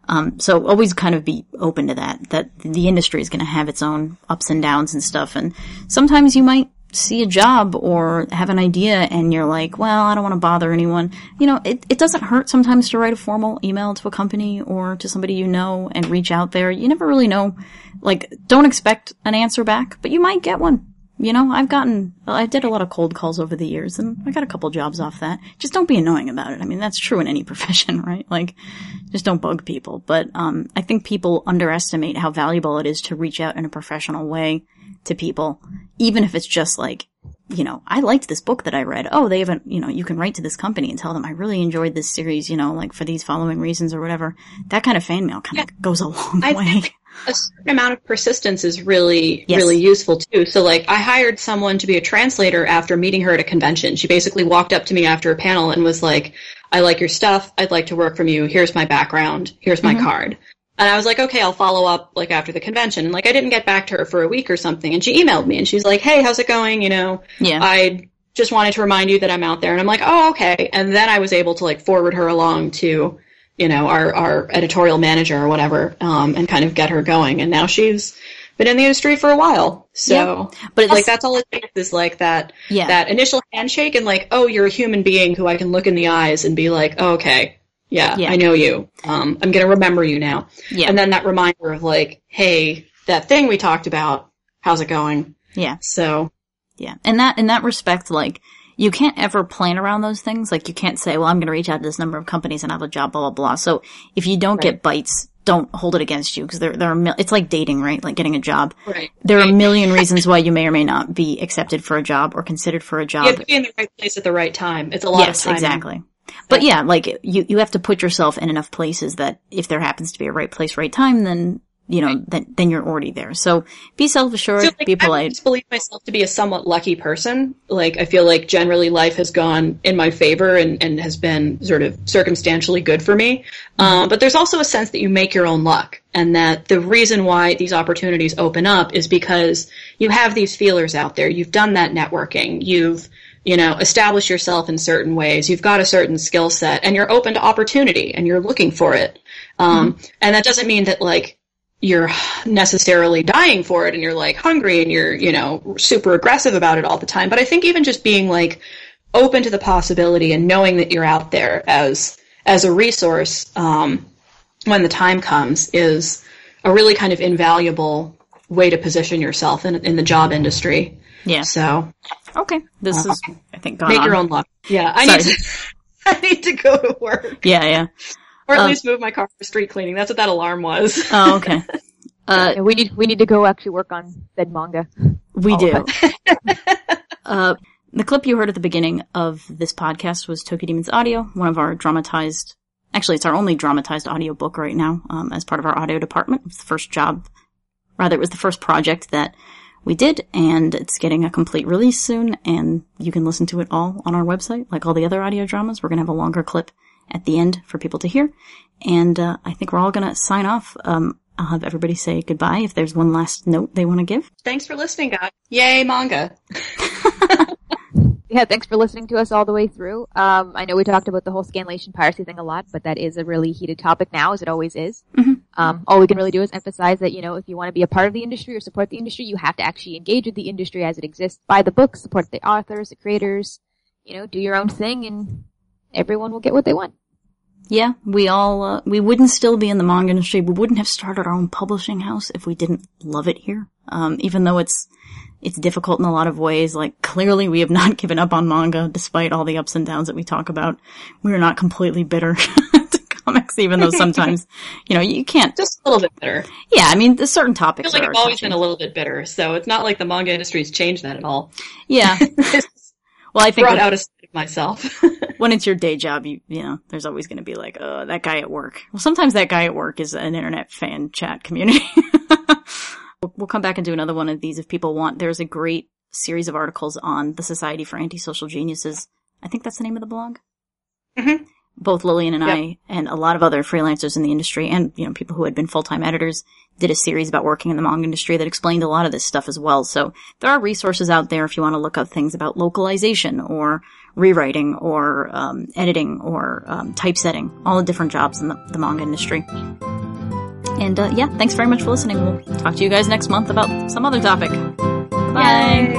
Um, so always kind of be open to that, that the industry is going to have its own ups and downs and stuff. And sometimes you might see a job or have an idea and you're like, well, I don't want to bother anyone. You know, it, it doesn't hurt sometimes to write a formal email to a company or to somebody you know and reach out there. You never really know. Like, don't expect an answer back, but you might get one. You know, I've gotten, I did a lot of cold calls over the years, and I got a couple jobs off that. Just don't be annoying about it. I mean, that's true in any profession, right? Like, just don't bug people. But um I think people underestimate how valuable it is to reach out in a professional way to people, even if it's just like, you know, I liked this book that I read. Oh, they haven't, you know, you can write to this company and tell them I really enjoyed this series, you know, like for these following reasons or whatever. That kind of fan mail kind yeah. of goes a long I way. Think- A certain amount of persistence is really, yes. really useful, too. So, like, I hired someone to be a translator after meeting her at a convention. She basically walked up to me after a panel and was like, I like your stuff. I'd like to work from you. Here's my background. Here's my mm-hmm. card. And I was like, okay, I'll follow up, like, after the convention. And, like, I didn't get back to her for a week or something. And she emailed me, and she's like, hey, how's it going? You know, yeah. I just wanted to remind you that I'm out there. And I'm like, oh, okay. And then I was able to, like, forward her along to, you know, our, our editorial manager or whatever, um, and kind of get her going. And now she's been in the industry for a while. So, yeah. But it's, like, that's all it takes is, like, that, yeah. that initial handshake and, like, oh, you're a human being who I can look in the eyes and be like, oh, okay. Yeah, yeah, I know you. Um, I'm going to remember you now. Yeah. And then that reminder of like, hey, that thing we talked about, how's it going? Yeah. So. Yeah. And that, in that respect, like, you can't ever plan around those things. Like, you can't say, well, I'm going to reach out to this number of companies and have a job, blah, blah, blah. So if you don't right. get bites, don't hold it against you because there, there are, mil- it's like dating, right? Like getting a job. Right. There right. are a million reasons why you may or may not be accepted for a job or considered for a job. You have to be in the right place at the right time. It's a lot yes, of time. Yes, exactly. But yeah, like, you, you have to put yourself in enough places that if there happens to be a right place, right time, then, you know, right. then, then you're already there. So be self-assured, so, like, be polite. I just believe myself to be a somewhat lucky person. Like, I feel like generally life has gone in my favor and, and has been sort of circumstantially good for me. Um, but there's also a sense that you make your own luck and that the reason why these opportunities open up is because you have these feelers out there. You've done that networking. You've, you know, establish yourself in certain ways. You've got a certain skill set and you're open to opportunity and you're looking for it. Um, mm-hmm. And that doesn't mean that, like, you're necessarily dying for it and you're, like, hungry and you're, you know, super aggressive about it all the time. But I think even just being, like, open to the possibility and knowing that you're out there as, as a resource, um, when the time comes is a really kind of invaluable way to position yourself in, in the job industry. Yeah. So. Okay. This uh, is, I think, gone Make on. Your own luck. Yeah. I Sorry. need to, I need to go to work. Yeah, yeah. Or at um, least move my car for street cleaning. That's what that alarm was. Oh, okay. Uh, yeah, we need, we need to go actually work on said manga. We All do. uh, the clip you heard at the beginning of this podcast was Tokyo Demon's Audio, one of our dramatized, actually it's our only dramatized audio book right now, um, as part of our audio department. It was the first job, rather it was the first project that we did, and it's getting a complete release soon, and you can listen to it all on our website, like all the other audio dramas. We're going to have a longer clip at the end for people to hear, and uh, I think we're all going to sign off. Um, I'll have everybody say goodbye if there's one last note they want to give. Thanks for listening, guys. Yay, manga. Yeah, thanks for listening to us all the way through. Um, I know we talked about the whole Scanlation piracy thing a lot, but that is a really heated topic now, as it always is. Mm-hmm. Um, all we can really do is emphasize that, you know, if you want to be a part of the industry or support the industry, you have to actually engage with the industry as it exists. Buy the books, support the authors, the creators, you know, do your own thing, and everyone will get what they want. Yeah, we all, uh, we wouldn't still be in the manga industry. We wouldn't have started our own publishing house if we didn't love it here. Um, even though it's, it's difficult in a lot of ways. Like, clearly we have not given up on manga despite all the ups and downs that we talk about. We're not completely bitter to comics, even though sometimes, you know, you can't. Just a little bit bitter. Yeah, I mean, there's certain topics. I feel like I've always been a little bit bitter, so it's not like the manga industry's changed that at all. Yeah. Well, I think brought out a side of myself. When it's your day job, you, you know, there's always going to be like, oh, that guy at work. Well, sometimes that guy at work is an internet fan chat community. We'll come back and do another one of these if people want. There's a great series of articles on the Society for Antisocial Geniuses. I think that's the name of the blog. Mm-hmm. Both Lillian and yep. I and a lot of other freelancers in the industry and, you know, people who had been full-time editors did a series about working in the manga industry that explained a lot of this stuff as well. So there are resources out there if you want to look up things about localization or rewriting or um, editing or um, typesetting, all the different jobs in the, the manga industry. And, uh, yeah, thanks very much for listening. We'll talk to you guys next month about some other topic. Bye.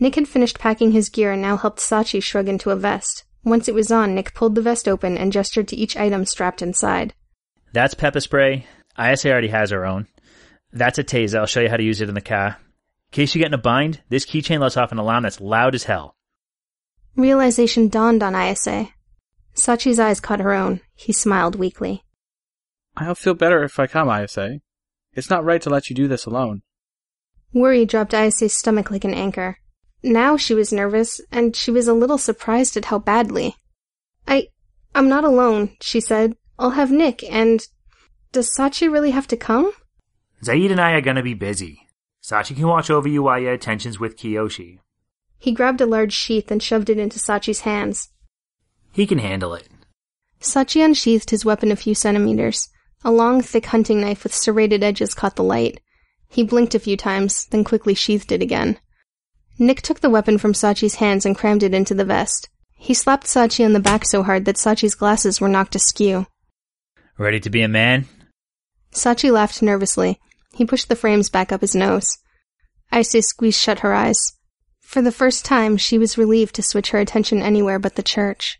Nick had finished packing his gear and now helped Sachi shrug into a vest. Once it was on, Nick pulled the vest open and gestured to each item strapped inside. That's pepper spray. I S A already has her own. That's a taser. I'll show you how to use it in the car. In case you get in a bind, this keychain lets off an alarm that's loud as hell. Realization dawned on I S A. Sachi's eyes caught her own. He smiled weakly. I'll feel better if I come, I S A. It's not right to let you do this alone. Worry dropped I S A's stomach like an anchor. Now she was nervous, and she was a little surprised at how badly. I... I'm not alone, she said. I'll have Nick, and... Does Sachi really have to come? Zaid and I are going to be busy. Sachi can watch over you while your attention's with Kiyoshi. He grabbed a large sheath and shoved it into Sachi's hands. He can handle it. Sachi unsheathed his weapon a few centimeters. A long, thick hunting knife with serrated edges caught the light. He blinked a few times, then quickly sheathed it again. Nick took the weapon from Sachi's hands and crammed it into the vest. He slapped Sachi on the back so hard that Sachi's glasses were knocked askew. Ready to be a man? Sachi laughed nervously. He pushed the frames back up his nose. Aisei squeezed shut her eyes. For the first time, she was relieved to switch her attention anywhere but the church.